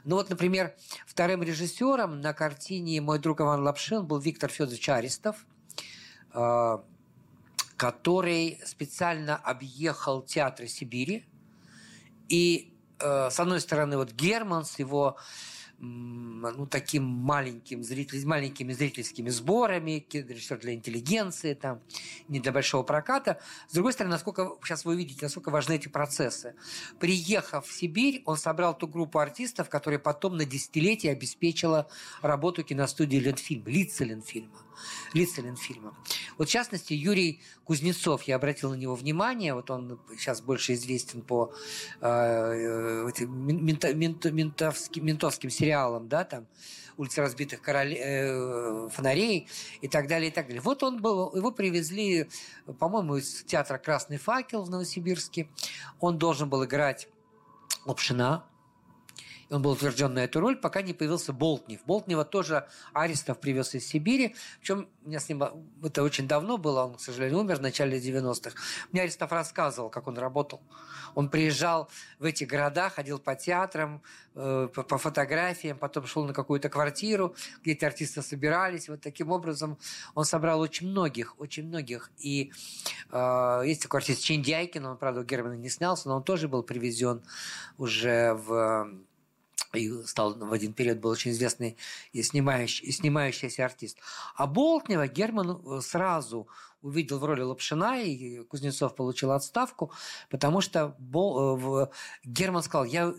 Ну вот, например, вторым режиссером на картине «Мой друг Иван Лапшин» был Виктор Федорович Аристов, э, который специально объехал театры Сибири. И, э, с одной стороны, вот Герман с его... ну, таким маленьким зритель, маленькими зрительскими сборами, режиссер для интеллигенции, там, не для большого проката. С другой стороны, насколько сейчас вы увидите, насколько важны эти процессы. Приехав в Сибирь, он собрал ту группу артистов, которая потом на десятилетие обеспечила работу киностудии Ленфильм, лица Ленфильма. лица Ленфильма. Вот, в частности, Юрий Кузнецов, я обратил на него внимание, вот он сейчас больше известен по э, э, мента, мента, ментовским, ментовским сериалам, да, там, «Улица разбитых король... э, фонарей» и так далее, и так далее. Вот он был, его привезли, по-моему, из театра «Красный факел» в Новосибирске. Он должен был играть Лапшина. Он был утвержден на эту роль, пока не появился Болтнев. Болтнева тоже Аристов привез из Сибири. Причем у меня с ним это очень давно было, он, к сожалению, умер в начале девяностых. Мне Аристов рассказывал, как он работал. Он приезжал в эти города, ходил по театрам, э, по, по фотографиям, потом шел на какую-то квартиру, где эти артисты собирались. Вот таким образом он собрал очень многих, очень многих. И э, есть такой артист Чендяйкин, он, правда, у Германа не снялся, но он тоже был привезен уже в... и стал в один период был очень известный и, снимающий, и снимающийся артист. А Болтнева Герман сразу увидел в роли Лапшина, и Кузнецов получил отставку, потому что Бол... Герман сказал, я...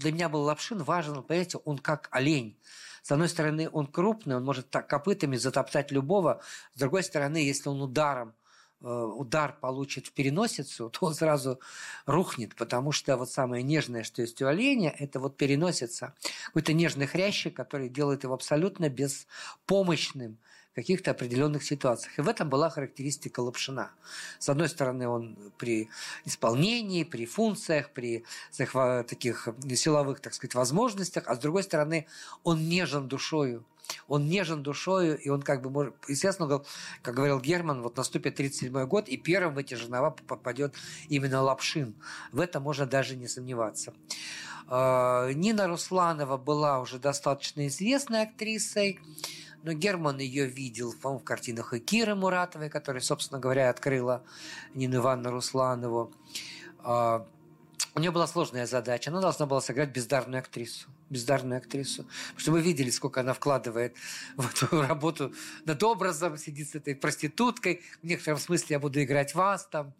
для меня был Лапшин важен, понимаете, он как олень. С одной стороны, он крупный, он может так копытами затоптать любого, с другой стороны, если он ударом удар получит в переносицу, то он сразу рухнет, потому что вот самое нежное, что есть у оленя, это вот переносица. Какой-то нежный хрящик, который делает его абсолютно беспомощным в каких-то определенных ситуациях. И в этом была характеристика Лапшина. С одной стороны, он при исполнении, при функциях, при таких силовых, так сказать, возможностях, а с другой стороны, он нежен душою. Он нежен душою, и он как бы может... Естественно, как говорил Герман, вот наступит тридцать седьмой год, и первым в эти жернова попадет именно Лапшин. В этом можно даже не сомневаться. Нина Русланова была уже достаточно известной актрисой, но Герман ее видел, по-моему, в картинах и Киры Муратовой, которая, собственно говоря, открыла Нину Ивановну Русланову. У нее была сложная задача. Она должна была сыграть бездарную актрису. бездарную актрису. Потому что мы видели, сколько она вкладывает в эту работу над образом, сидит с этой проституткой, в некотором смысле я буду играть вас, там,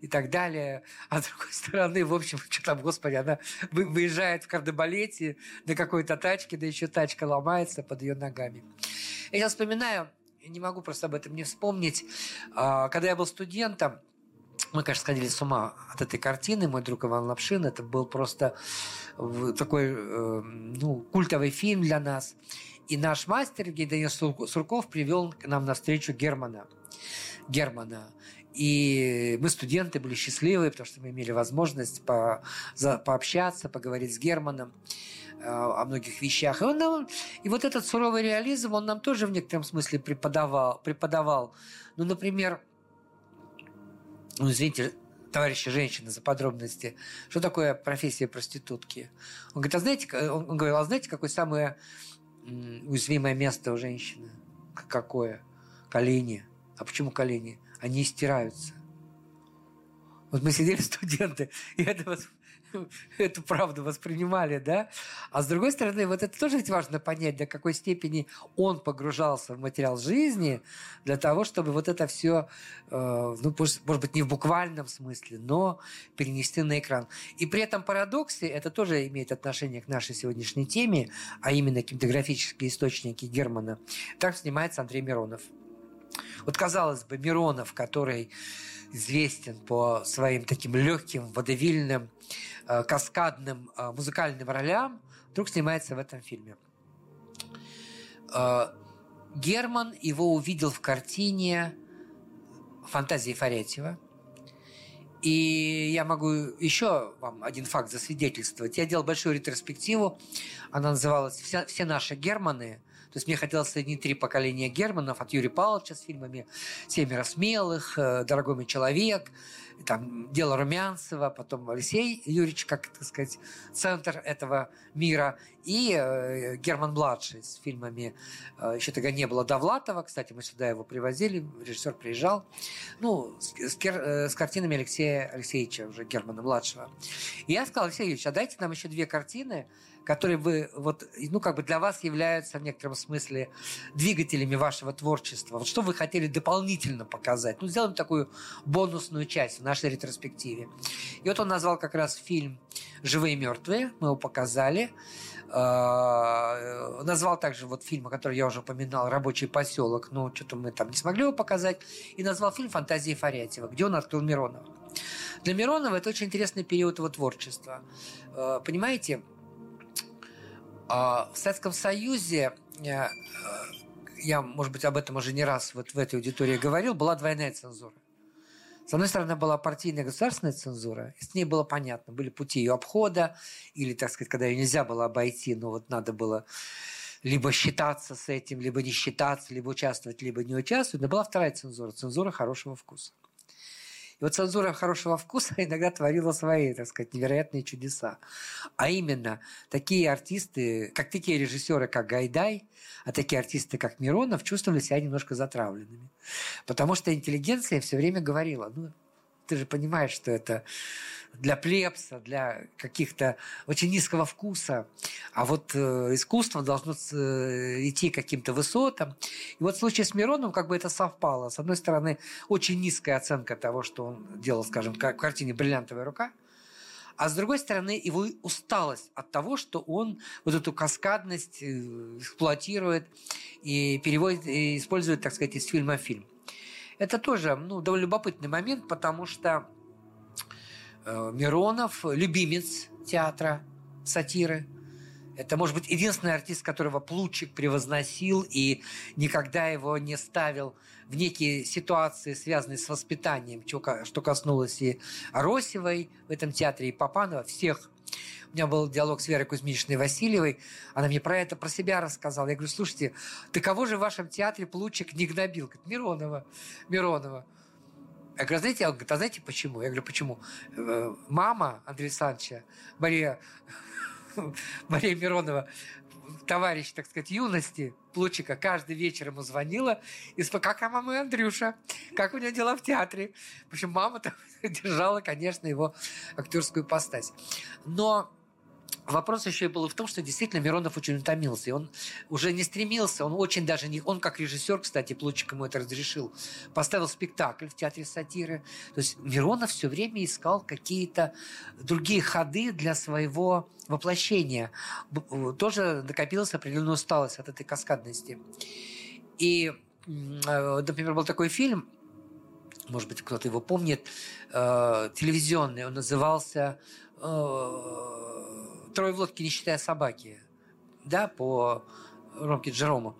и так далее. А с другой стороны, в общем, что там, господи, она выезжает в кардебалете на какой-то тачке, да еще тачка ломается под ее ногами. Я сейчас вспоминаю, не могу просто об этом не вспомнить, когда я был студентом, мы, конечно, сходили с ума от этой картины. «Мой друг Иван Лапшин» — это был просто такой ну, культовый фильм для нас. И наш мастер Евгений Данилович Сурков привел к нам навстречу Германа. Германа. И мы, студенты, были счастливы, потому что мы имели возможность по, за, пообщаться, поговорить с Германом э, о многих вещах. И, он нам, и вот этот суровый реализм, он нам тоже в некотором смысле преподавал. преподавал. Ну, например, ну, извините, товарищи женщины, за подробности, что такое профессия проститутки. Он говорит, а знаете, он говорил, а знаете, какое самое уязвимое место у женщины? Какое? Колени. А почему колени? Они стираются. Вот мы сидели студенты, и это, эту правду воспринимали, да? А с другой стороны, вот это тоже ведь важно понять, до какой степени он погружался в материал жизни для того, чтобы вот это все, ну, может быть, не в буквальном смысле, но перенести на экран. И при этом парадоксе, это тоже имеет отношение к нашей сегодняшней теме, а именно кинематографические источники Германа. Так снимается Андрей Миронов. Вот, казалось бы, Миронов, который известен по своим таким легким, водевильным, э, каскадным э, музыкальным ролям, вдруг снимается в этом фильме. Э, Герман его увидел в картине «Фантазии Фарятьева». И я могу еще вам один факт засвидетельствовать. Я делал большую ретроспективу, она называлась «Все, все наши Германы». То есть мне хотелось соединить три поколения Германов, от Юрия Павловича с фильмами «Семеро смелых», «Дорогой мой человек», там, «Дело Румянцева», потом Алексей Юрьевич, как, так сказать, центр этого мира, и Герман-младший с фильмами «Еще тогда не было Довлатова». Кстати, мы сюда его привозили, режиссер приезжал. Ну, с, с, с картинами Алексея Алексеевича, уже Германа-младшего. И я сказал, Алексей Юрьевич, а дайте нам еще две картины, которые вы, вот, ну, как бы для вас являются в некотором смысле двигателями вашего творчества. Вот что вы хотели дополнительно показать? Ну, сделаем такую бонусную часть в нашей ретроспективе. И вот он назвал как раз фильм «Живые и мёртвые». Мы его показали. Назвал также вот фильм, о котором я уже упоминал, «Рабочий посёлок». Но что-то мы там не смогли его показать. И назвал фильм «Фантазии Фарятьева», где он открыл Миронова. Для Миронова это очень интересный период его творчества. Понимаете, в Советском Союзе, я, может быть, об этом уже не раз вот в этой аудитории говорил, была двойная цензура. С одной стороны, была партийная государственная цензура, и с ней было понятно, были пути ее обхода, или, так сказать, когда ее нельзя было обойти, но вот надо было либо считаться с этим, либо не считаться, либо участвовать, либо не участвовать. Но была вторая цензура, цензура хорошего вкуса. И вот цензура хорошего вкуса иногда творила свои, так сказать, невероятные чудеса. А именно, такие артисты, как такие режиссеры, как Гайдай, а такие артисты, как Миронов, чувствовали себя немножко затравленными. Потому что интеллигенция все время говорила, ну, ты же понимаешь, что это для плебса, для каких-то очень низкого вкуса. А вот э, искусство должно э, идти к каким-то высотам. И вот в случае с Мироновым как бы это совпало. С одной стороны, очень низкая оценка того, что он делал, скажем, в картине «Бриллиантовая рука». А с другой стороны, его усталость от того, что он вот эту каскадность эксплуатирует и переводит, и использует, так сказать, из фильма в фильм. Это тоже, ну, довольно любопытный момент, потому что э, Миронов – любимец театра, сатиры. Это, может быть, единственный артист, которого Плучик превозносил и никогда его не ставил в некие ситуации, связанные с воспитанием, чего, что коснулось и Аросевой в этом театре, и Папанова, всех. У меня был диалог с Верой Кузьминичной Васильевой. Она мне про это, про себя рассказала. Я говорю, слушайте, да кого же в вашем театре Плучик не гнобил? Говорит, Миронова. Миронова. Я говорю, знаете, он говорит, а знаете почему? Я говорю, почему? Мама Андрея Александровича, Мария, Мария Миронова, товарищ, так сказать, юности Плучика, каждый вечер ему звонила и спрашивала, как а мама и Андрюша, как у нее дела в театре. В общем, мама там держала, конечно, его актерскую постась. Но вопрос еще и был в том, что действительно Миронов очень утомился. И он уже не стремился, он очень даже не... Он как режиссер, кстати, Плучик ему это разрешил, поставил спектакль в театре сатиры. То есть Миронов все время искал какие-то другие ходы для своего воплощения. Тоже накопилась определенная усталость от этой каскадности. И, например, был такой фильм, может быть, кто-то его помнит, телевизионный, он назывался... «Трое в лодке, не считая собаки», да, по Ромке Джерому.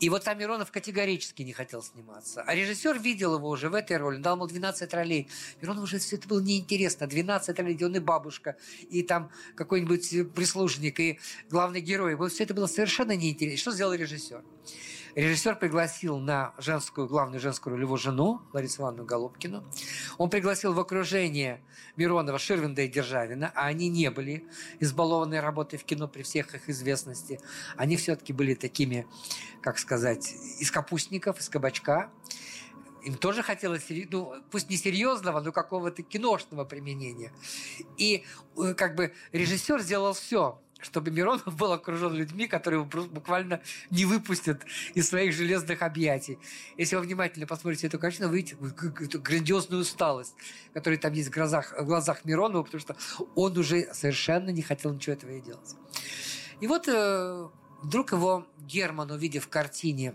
И вот там Миронов категорически не хотел сниматься. А режиссер видел его уже в этой роли, дал ему двенадцать ролей. Миронову уже все это было неинтересно. двенадцать ролей, где он и бабушка, и там какой-нибудь прислужник, и главный герой. Ему все это было совершенно неинтересно. Что сделал режиссер? Режиссер пригласил на женскую, главную женскую роль его жену, Ларису Ивановну Голубкину. Он пригласил в окружение Миронова Ширвинда и Державина, а они не были избалованной работой в кино при всех их известности. Они все-таки были такими, как сказать, из капустников, из кабачка. Им тоже хотелось, ну, пусть не серьезного, но какого-то киношного применения. И как бы режиссер сделал все, чтобы Миронов был окружен людьми, которые его буквально не выпустят из своих железных объятий. Если вы внимательно посмотрите эту картину, вы видите эту грандиозную усталость, которая там есть в глазах, в глазах Миронова, потому что он уже совершенно не хотел ничего этого и делать. И вот э, вдруг его Герман, увидев в картине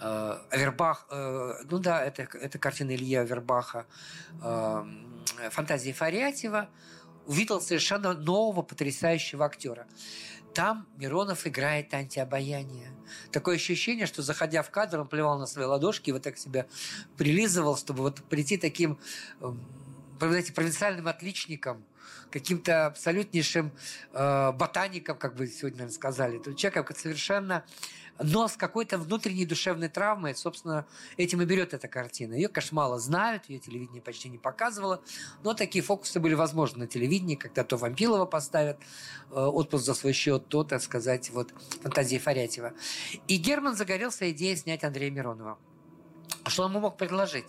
э, Авербах, э, ну да, это, это картина Ильи Авербаха, э, «Фантазии Фарятьева», увидел совершенно нового, потрясающего актера. Там Миронов играет антиобаяние. Такое ощущение, что, заходя в кадр, он плевал на свои ладошки и вот так себя прилизывал, чтобы вот прийти таким, знаете, провинциальным отличником, каким-то абсолютнейшим э, ботаником, как бы сегодня, наверное, сказали. Это человек совершенно... Но с какой-то внутренней душевной травмой, собственно, этим и берет эта картина. Ее, конечно, мало знают, ее телевидение почти не показывало, но такие фокусы были возможны на телевидении, когда то Вампилова поставят, э, отпуск за свой счет, то, так сказать, вот, фантазии Фарятьева. И Герман загорелся идеей снять Андрея Миронова. Что он ему мог предложить?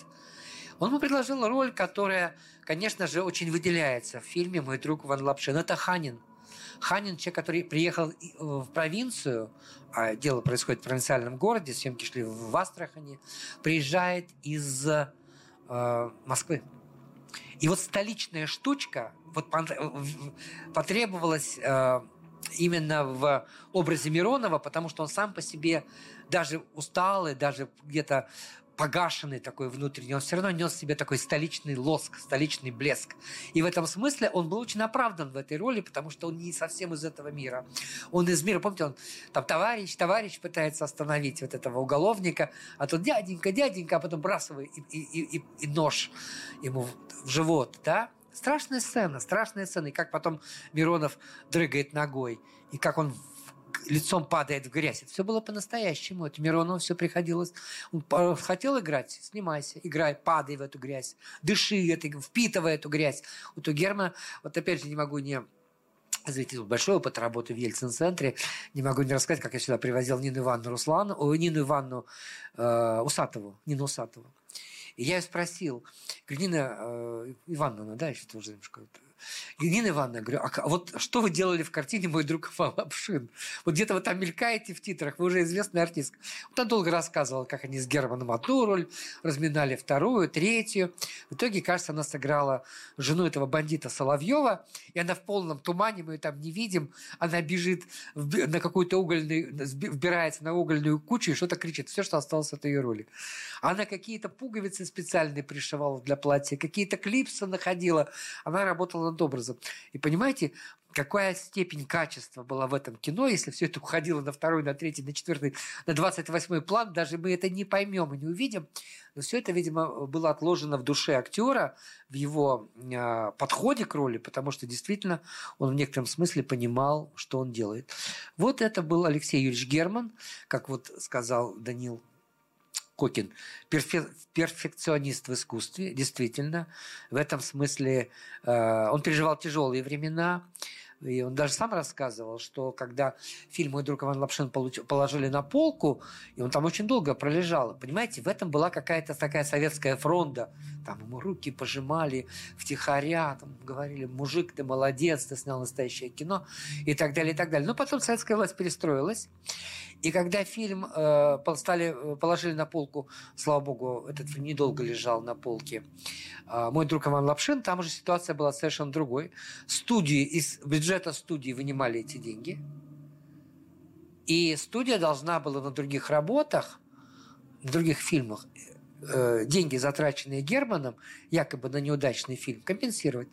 Он ему предложил роль, которая, конечно же, очень выделяется в фильме «Мой друг Иван Лапшин». Это Ханин. Ханин, человек, который приехал в провинцию, а дело происходит в провинциальном городе, съемки шли в Астрахани, приезжает из э, Москвы. И вот столичная штучка вот потребовалась э, именно в образе Миронова, потому что он сам по себе даже усталый, даже где-то погашенный такой внутренний, он все равно нес в себе такой столичный лоск, столичный блеск. И в этом смысле он был очень оправдан в этой роли, потому что он не совсем из этого мира. Он из мира, помните, он там товарищ, товарищ пытается остановить вот этого уголовника, а тут дяденька, дяденька, а потом бросает и, и, и, и нож ему в живот, да? Страшная сцена, страшная сцена. И как потом Миронов дрыгает ногой, и как он лицом падает в грязь. Это все было по-настоящему. Это Миронову все приходилось. Он хотел играть? Снимайся. Играй, падай в эту грязь. Дыши, это, впитывай эту грязь. Вот у Германа, вот опять же не могу не... Извините, большой опыт работы в Ельцин-центре. Не могу не рассказать, как я сюда привозил Нину Ивановну Русланову, о, Нину Ивановну э, Усатову. Нину Усатову. И я ее спросил. Говорю, Нина э, Ивановна, да, еще тоже немножко... И Нина Ивановна, говорю, а вот что вы делали в картине «Мой друг Иван Лапшин»? Вот где-то вы там мелькаете в титрах, вы уже известный артист. Вот она долго рассказывала, как они с Германом одну роль разминали, вторую, третью. В итоге, кажется, она сыграла жену этого бандита Соловьева, и она в полном тумане, мы ее там не видим, она бежит на какую-то угольную, вбирается на угольную кучу и что-то кричит. Все, что осталось от ее роли. Она какие-то пуговицы специальные пришивала для платья, какие-то клипсы находила. Она работала над образом. И понимаете, какая степень качества была в этом кино, если все это уходило на второй, на третий, на четвертый, на двадцать восьмой план, даже мы это не поймем и не увидим. Но все это, видимо, было отложено в душе актера, в его э, подходе к роли, потому что действительно он в некотором смысле понимал, что он делает. Вот это был Алексей Юрьевич Герман, как вот сказал Данил Кокин, перфе- перфекционист в искусстве, действительно. В этом смысле э, он переживал тяжелые времена. И он даже сам рассказывал, что когда фильм «Мой друг Иван Лапшин» получ- положили на полку, и он там очень долго пролежал. Понимаете, в этом была какая-то такая советская фронта. Там ему руки пожимали втихаря, там говорили: «Мужик, ты молодец, ты снял настоящее кино», и так далее, и так далее. Но потом советская власть перестроилась. И когда фильм э, стали, положили на полку, слава богу, этот фильм недолго лежал на полке, э, «Мой друг Иван Лапшин», там уже ситуация была совершенно другой. Студии, из бюджета студии вынимали эти деньги. И студия должна была на других работах, на других фильмах, э, деньги, затраченные Германом, якобы на неудачный фильм, компенсировать.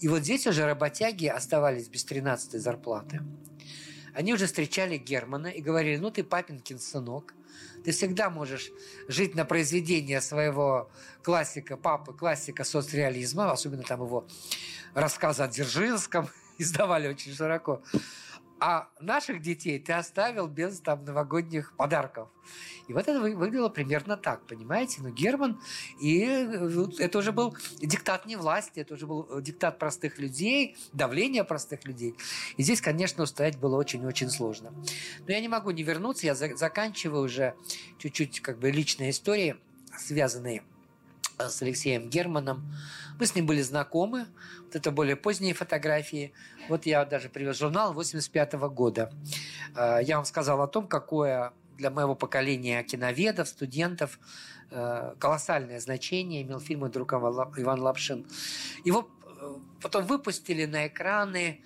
И вот здесь уже работяги оставались без тринадцатой зарплаты. Они уже встречали Германа и говорили: ну ты папинкин сынок, ты всегда можешь жить на произведение своего классика, папы, классика соцреализма, особенно там его рассказы о Дзержинском издавали очень широко. А наших детей ты оставил без там новогодних подарков. И вот это выглядело примерно так, понимаете? Ну, Герман, и это уже был диктат не власти, это уже был диктат простых людей, давление простых людей. И здесь, конечно, устоять было очень-очень сложно. Но я не могу не вернуться, я заканчиваю уже чуть-чуть как бы личные истории, связанные с Алексеем Германом. Мы с ним были знакомы. Вот это более поздние фотографии. Вот я даже привез журнал восемьдесят пятого года. Я вам сказал о том, какое для моего поколения киноведов, студентов колоссальное значение имел фильм «Мой друг Иван Лапшин». Его потом выпустили на экраны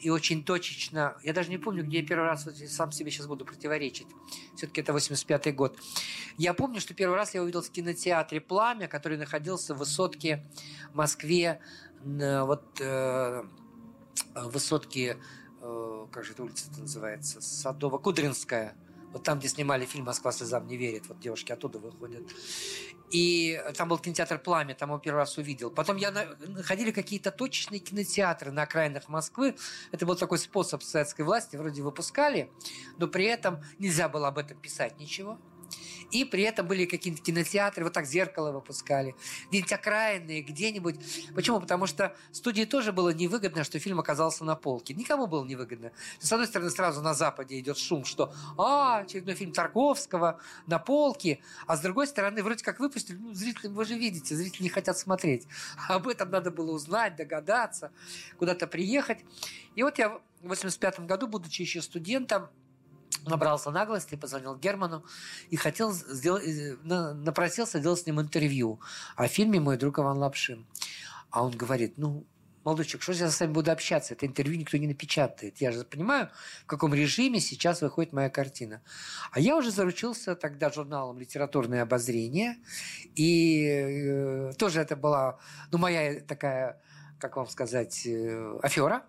и очень точечно. Я даже не помню, где я первый раз, вот сам себе сейчас буду противоречить. Все-таки это восемьдесят пятый год. Я помню, что первый раз я увидел в кинотеатре «Пламя», который находился в высотке в Москве, вот э, высотке, э, как же эта улица-то называется, Садово-Кудринская. Вот там, где снимали фильм «Москва слезам не верит». Вот девушки оттуда выходят. И там был кинотеатр «Пламя», там его первый раз увидел. Потом я находили какие-то точечные кинотеатры на окраинах Москвы. Это был такой способ советской власти. Вроде выпускали, но при этом нельзя было об этом писать ничего. И при этом были какие-то кинотеатры, вот так «Зеркало» выпускали, где-нибудь окраинные, где-нибудь. Почему? Потому что студии тоже было невыгодно, что фильм оказался на полке. Никому было невыгодно. С одной стороны, сразу на Западе идет шум, что «А, очередной фильм Тарковского на полке», а с другой стороны, вроде как выпустили, ну, зрители, вы же видите, зрители не хотят смотреть. Об этом надо было узнать, догадаться, куда-то приехать. И вот я в восемьдесят пятом году, будучи еще студентом, набрался наглости, позвонил Герману и хотел сделать, напросился делать с ним интервью о фильме «Мой друг Иван Лапшин». А он говорит: ну, молодой человек, что я с вами буду общаться? Это интервью никто не напечатает. Я же понимаю, в каком режиме сейчас выходит моя картина. А я уже заручился тогда журналом «Литературное обозрение». И э, тоже это была, ну, моя такая, как вам сказать, э, афера.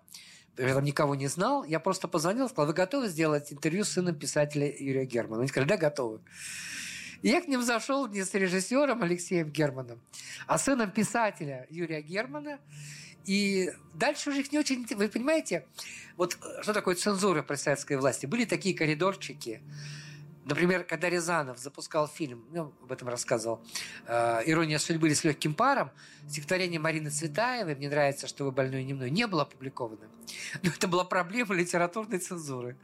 Я там никого не знал. Я просто позвонил, сказал: вы готовы сделать интервью с сыном писателя Юрия Германа? Они сказали: да, готовы. И я к ним зашел не с режиссером Алексеем Германом, а с сыном писателя Юрия Германа. И дальше уже их не очень... Вы понимаете, вот что такое цензура при советской власти? Были такие коридорчики. Например, когда Рязанов запускал фильм, ну, об этом рассказывал, э, «Ирония судьбы» или «С легким паром», стихотворение Марины Цветаевой «Мне нравится, что вы больной не мной» не было опубликовано. Но это была проблема литературной цензуры.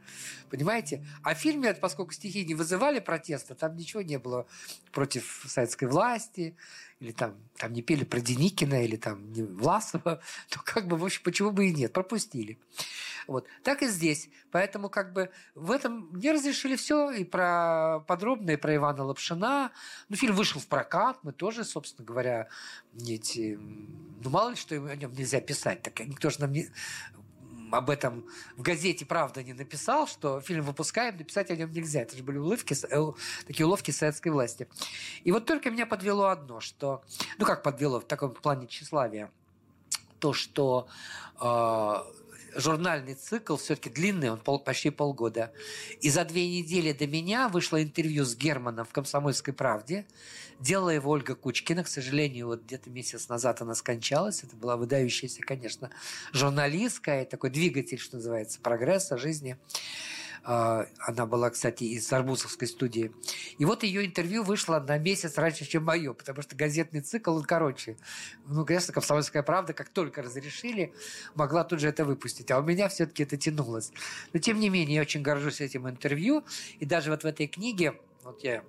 Понимаете? А в фильме, поскольку стихи не вызывали протеста, там ничего не было против советской власти, или там, там не пели про Деникина, или там не Власова, то как бы, в общем, почему бы и нет, пропустили. Вот. Так и здесь. Поэтому как бы в этом мне разрешили все и про подробное, и про Ивана Лапшина. Ну, фильм вышел в прокат, мы тоже, собственно говоря, эти... ну, мало ли, что о нем нельзя писать. Так никто же нам не... об этом в газете «Правда» не написал, что фильм выпускаем, написать о нем нельзя. Это же были уловки, такие уловки советской власти. И вот только меня подвело одно, что... Ну, как подвело в таком плане тщеславия? То, что э, журнальный цикл все-таки длинный, он пол, почти полгода. И за две недели до меня вышло интервью с Германом в «Комсомольской правде». Делала его Ольга Кучкина. К сожалению, вот где-то месяц назад она скончалась. Это была выдающаяся, конечно, журналистка. И такой двигатель, что называется, прогресса жизни. Она была, кстати, из Арбузовской студии. И вот ее интервью вышло на месяц раньше, чем мое, потому что газетный цикл, он короче. Ну, конечно, «Комсомольская правда», как только разрешили, могла тут же это выпустить. А у меня все-таки это тянулось. Но, тем не менее, я очень горжусь этим интервью. И даже вот в этой книге, вот я...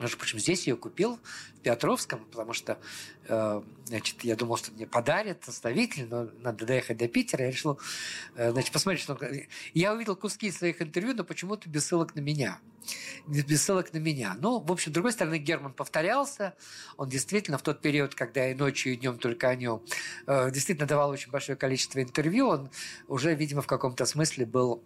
Между прочим, здесь ее купил, в Петровском, потому что э, значит, я думал, что мне подарят составитель, но надо доехать до Питера. Я решил э, значит, посмотреть, что он... Я увидел куски своих интервью, но почему-то без ссылок на меня. Без ссылок на меня. Ну, в общем, с другой стороны, Герман повторялся. Он действительно в тот период, когда и ночью, и днем только о нем, э, действительно давал очень большое количество интервью. Он уже, видимо, в каком-то смысле был...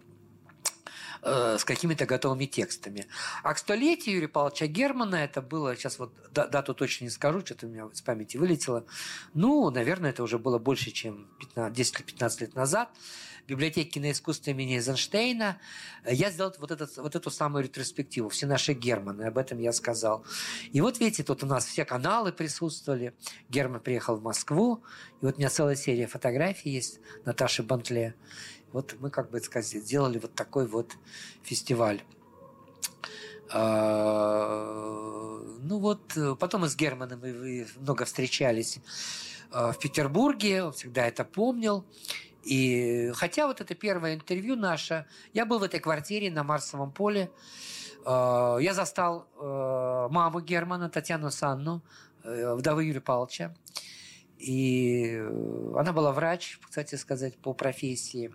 с какими-то готовыми текстами. А к столетию Юрия Павловича Германа это было, сейчас вот дату точно не скажу, что-то у меня из памяти вылетело, ну, наверное, это уже было больше, чем десять-пятнадцать лет назад. библиотеки киноискусства имени Эйзенштейна, я сделал вот, этот, вот эту самую ретроспективу «Все наши Германы», об этом я сказал. И вот видите, тут у нас все каналы присутствовали. Герман приехал в Москву, и вот у меня целая серия фотографий есть Наташи Бантле. Вот мы, как бы сказать, сделали вот такой вот фестиваль. Ну вот, потом мы с Германом много встречались в Петербурге, он всегда это помнил. И хотя вот это первое интервью наше, я был в этой квартире на Марсовом поле, я застал маму Германа, Татьяну Санну, вдову Юрия Павловича. И она была врач, кстати сказать, по профессии,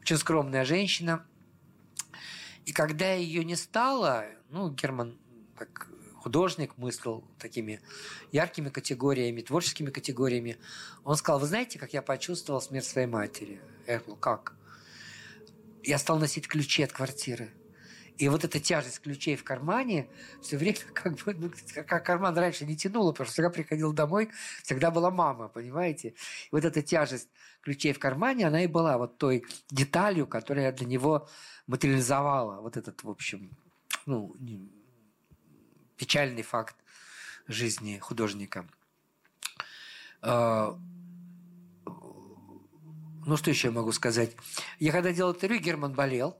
очень скромная женщина. И когда ее не стало, ну, Герман, как художник, мыслил такими яркими категориями, творческими категориями, он сказал: вы знаете, как я почувствовал смерть своей матери? Я говорю: как? Я стал носить ключи от квартиры. И вот эта тяжесть ключей в кармане все время, как бы, ну, как карман раньше не тянуло, потому что всегда приходил домой, всегда была мама, понимаете? И вот эта тяжесть ключей в кармане, она и была вот той деталью, которая для него материализовала вот этот, в общем, ну, печальный факт жизни художника. Ну, что еще я могу сказать? Я когда делал интервью, Герман болел.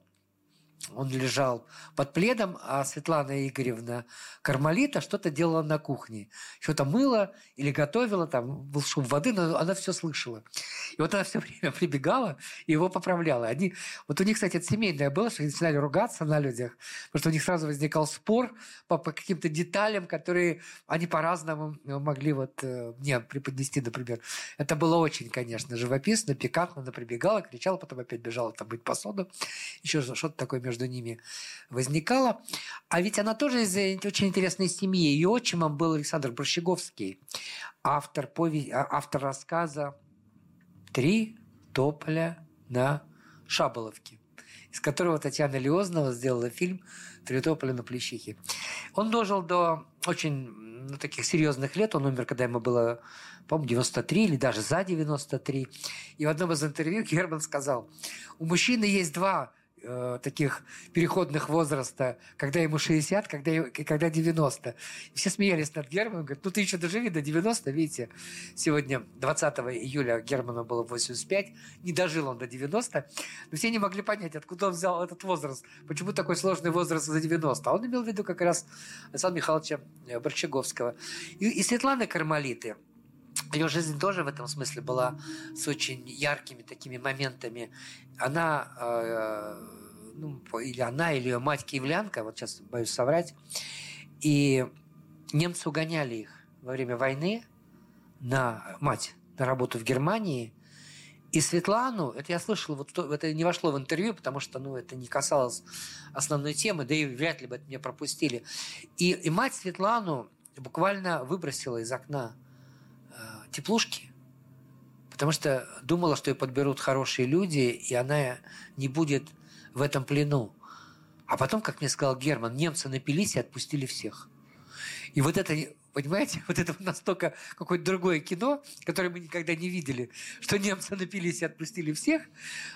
Он лежал под пледом, а Светлана Игоревна Кармалита что-то делала на кухне. Что-то мыла или готовила, там был шум воды, но она все слышала. И вот она все время прибегала и его поправляла. Они... Вот у них, кстати, это семейное было, что они начинали ругаться на людях, потому что у них сразу возникал спор по, по каким-то деталям, которые они по-разному могли вот, мне преподнести, например. Это было очень, конечно, живописно, пикантно. Она прибегала, кричала, потом опять бежала там мыть посуду. Еще что-то такое между ними возникало. А ведь она тоже из очень интересной семьи. Ее отчимом был Александр Борщеговский, автор, пове... автор рассказа «Три тополя на Шаболовке», из которого Татьяна Лиознова сделала фильм «Три тополя на Плещихе». Он дожил до очень, ну, таких серьезных лет. Он умер, когда ему было, по-моему, девяносто три или даже за девяносто три. И в одном из интервью Герман сказал: у мужчины есть два таких переходных возраста, когда ему шестьдесят, когда, когда девяносто. И все смеялись над Германом. Говорят: ну ты еще доживи до девяноста, видите. Сегодня, двадцатого июля, Герману было восемьдесят пять. Не дожил он до девяноста. Но все не могли понять, откуда он взял этот возраст. Почему такой сложный возраст за девяносто? А он имел в виду как раз Александра Михайловича Борщеговского. И, и Светланы Кармалиты. Ее жизнь тоже в этом смысле была с очень яркими такими моментами. Она, э, ну, или она, или ее мать киевлянка, вот сейчас боюсь соврать, и немцы угоняли их во время войны на мать, на работу в Германии. И Светлану, это я слышал, вот это не вошло в интервью, потому что, ну, это не касалось основной темы, да и вряд ли бы это меня пропустили. И, и мать Светлану буквально выбросила из окна теплушки, потому что думала, что ее подберут хорошие люди, и она не будет в этом плену. А потом, как мне сказал Герман, немцы напились и отпустили всех. И вот это, понимаете, вот это настолько какое-то другое кино, которое мы никогда не видели, что немцы напились и отпустили всех.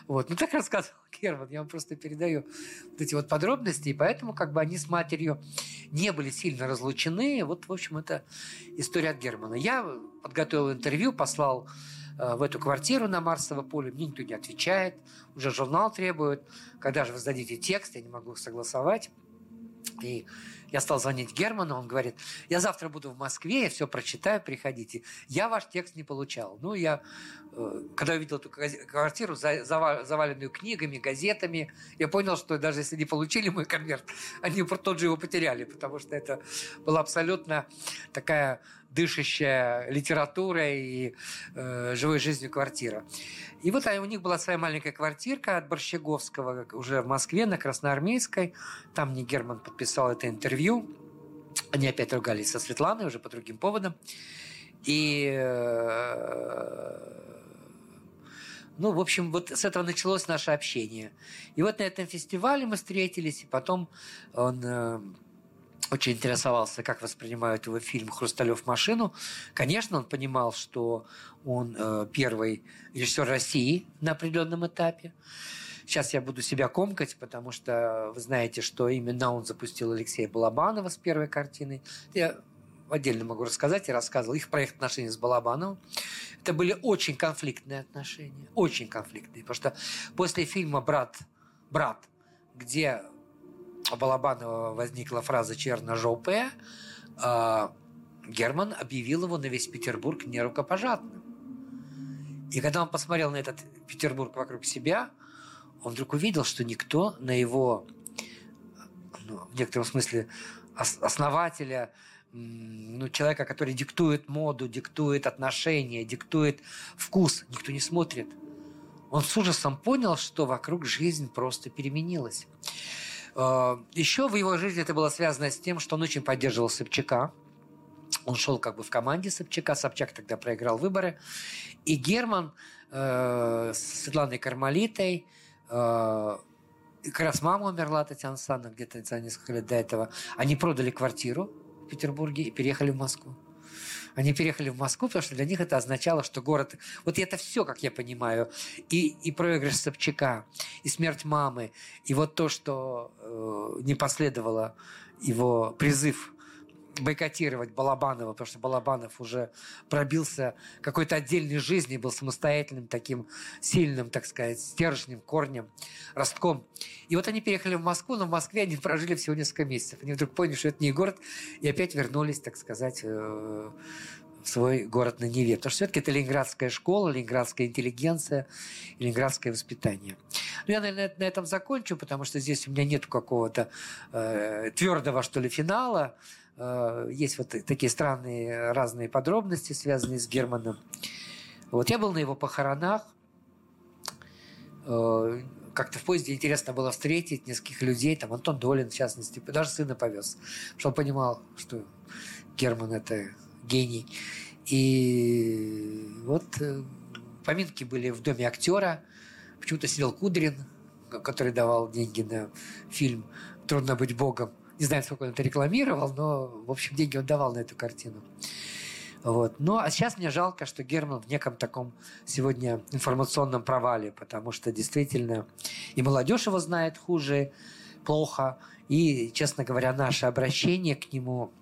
Вот. Ну, так рассказывал Герман, я вам просто передаю вот эти вот подробности, и поэтому как бы они с матерью не были сильно разлучены. Вот, в общем, это история от Германа. Я подготовил интервью, послал э, в эту квартиру на Марсово поле. Мне никто не отвечает. Уже журнал требует. Когда же вы сдадите текст? Я не могу их согласовать. И я стал звонить Герману. Он говорит: я завтра буду в Москве, я все прочитаю, приходите. Я ваш текст не получал. Ну, я, э, когда увидел эту квартиру, за, заваленную книгами, газетами, я понял, что даже если не получили мой конверт, они тут же его потеряли, потому что это была абсолютно такая дышащая литературой и э, живой жизнью квартира. И вот у них была своя маленькая квартирка от Борщеговского уже в Москве, на Красноармейской. Там мне Герман подписал это интервью. Они опять ругались со Светланой уже по другим поводам. И... Э, ну, в общем, вот с этого началось наше общение. И вот на этом фестивале мы встретились, и потом он... Э, очень интересовался, как воспринимают его фильм «Хрусталёв машину». Конечно, он понимал, что он э, первый режиссер России на определенном этапе. Сейчас я буду себя комкать, потому что вы знаете, что именно он запустил Алексея Балабанова с первой картиной. Я отдельно могу рассказать, я рассказывал их проект отношений с Балабановым. Это были очень конфликтные отношения, очень конфликтные, потому что после фильма «Брат, брат», где у Балабанова возникла фраза «черножопая», Герман объявил его на весь Петербург нерукопожатным. И когда он посмотрел на этот Петербург вокруг себя, он вдруг увидел, что никто на его, ну, в некотором смысле, основателя, ну, человека, который диктует моду, диктует отношения, диктует вкус, никто не смотрит. Он с ужасом понял, что вокруг жизнь просто переменилась. Еще в его жизни это было связано с тем, что он очень поддерживал Собчака. Он шел как бы в команде Собчака. Собчак тогда проиграл выборы. И Герман э, с Светланой Кармалитой, э, как раз мама умерла, Татьяна Санна, где-то за несколько лет до этого, они продали квартиру в Петербурге и переехали в Москву. Они переехали в Москву, потому что для них это означало, что город... Вот это все, как я понимаю, и, и проигрыш Собчака, и смерть мамы, и вот то, что э, не последовало его призыв бойкотировать Балабанова, потому что Балабанов уже пробился какой-то отдельной жизни, был самостоятельным таким сильным, так сказать, стержнем, корнем, ростком. И вот они переехали в Москву, но в Москве они прожили всего несколько месяцев. Они вдруг поняли, что это не город, и опять вернулись, так сказать, в свой город на Неве. Потому что все-таки это ленинградская школа, ленинградская интеллигенция, ленинградское воспитание. Но я, наверное, на этом закончу, потому что здесь у меня нет какого-то э, твердого, что ли, финала. Есть вот такие странные разные подробности, связанные с Германом. Вот я был на его похоронах. Как-то в поезде интересно было встретить нескольких людей. Там Антон Долин, в частности, даже сына повез. Потому что он понимал, что Герман – это гений. И вот поминки были в доме актера. Почему-то сидел Кудрин, который давал деньги на фильм «Трудно быть Богом». Не знаю, сколько он это рекламировал, но, в общем, деньги он давал на эту картину. Вот. Ну, а сейчас мне жалко, что Герман в неком таком сегодня информационном провале, потому что действительно и молодежь его знает хуже, плохо, и, честно говоря, наше обращение к нему,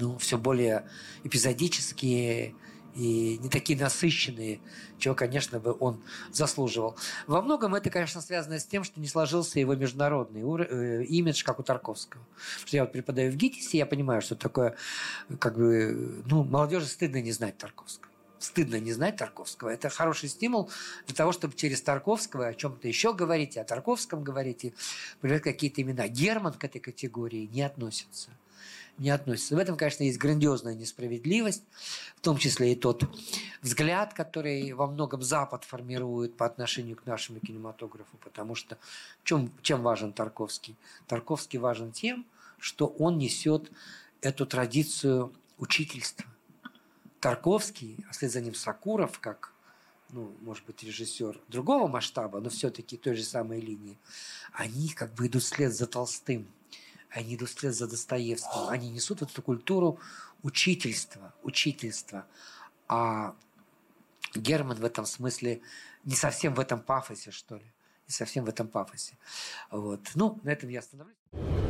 ну, все более эпизодические и не такие насыщенные, чего, конечно, бы он заслуживал. Во многом это, конечно, связано с тем, что не сложился его международный ур... э, имидж, как у Тарковского. Потому что я вот преподаю в ГИТИСе, я понимаю, что такое, как бы, ну, молодежи стыдно не знать Тарковского. Стыдно не знать Тарковского. Это хороший стимул для того, чтобы через Тарковского о чем-то еще говорить, и о Тарковском говорить, и привлекать какие-то имена. Герман к этой категории не относится. не относится. В этом, конечно, есть грандиозная несправедливость, в том числе и тот взгляд, который во многом Запад формирует по отношению к нашему кинематографу, потому что чем, чем важен Тарковский? Тарковский важен тем, что он несет эту традицию учительства. Тарковский, а вслед за ним Сокуров, как, ну, может быть, режиссер другого масштаба, но все-таки той же самой линии, они как бы идут вслед за Толстым. Они идут вслед за Достоевским. Они несут вот эту культуру учительства. Учительства. А Герман в этом смысле не совсем в этом пафосе, что ли. Не совсем в этом пафосе. Вот. Ну, на этом я остановлюсь.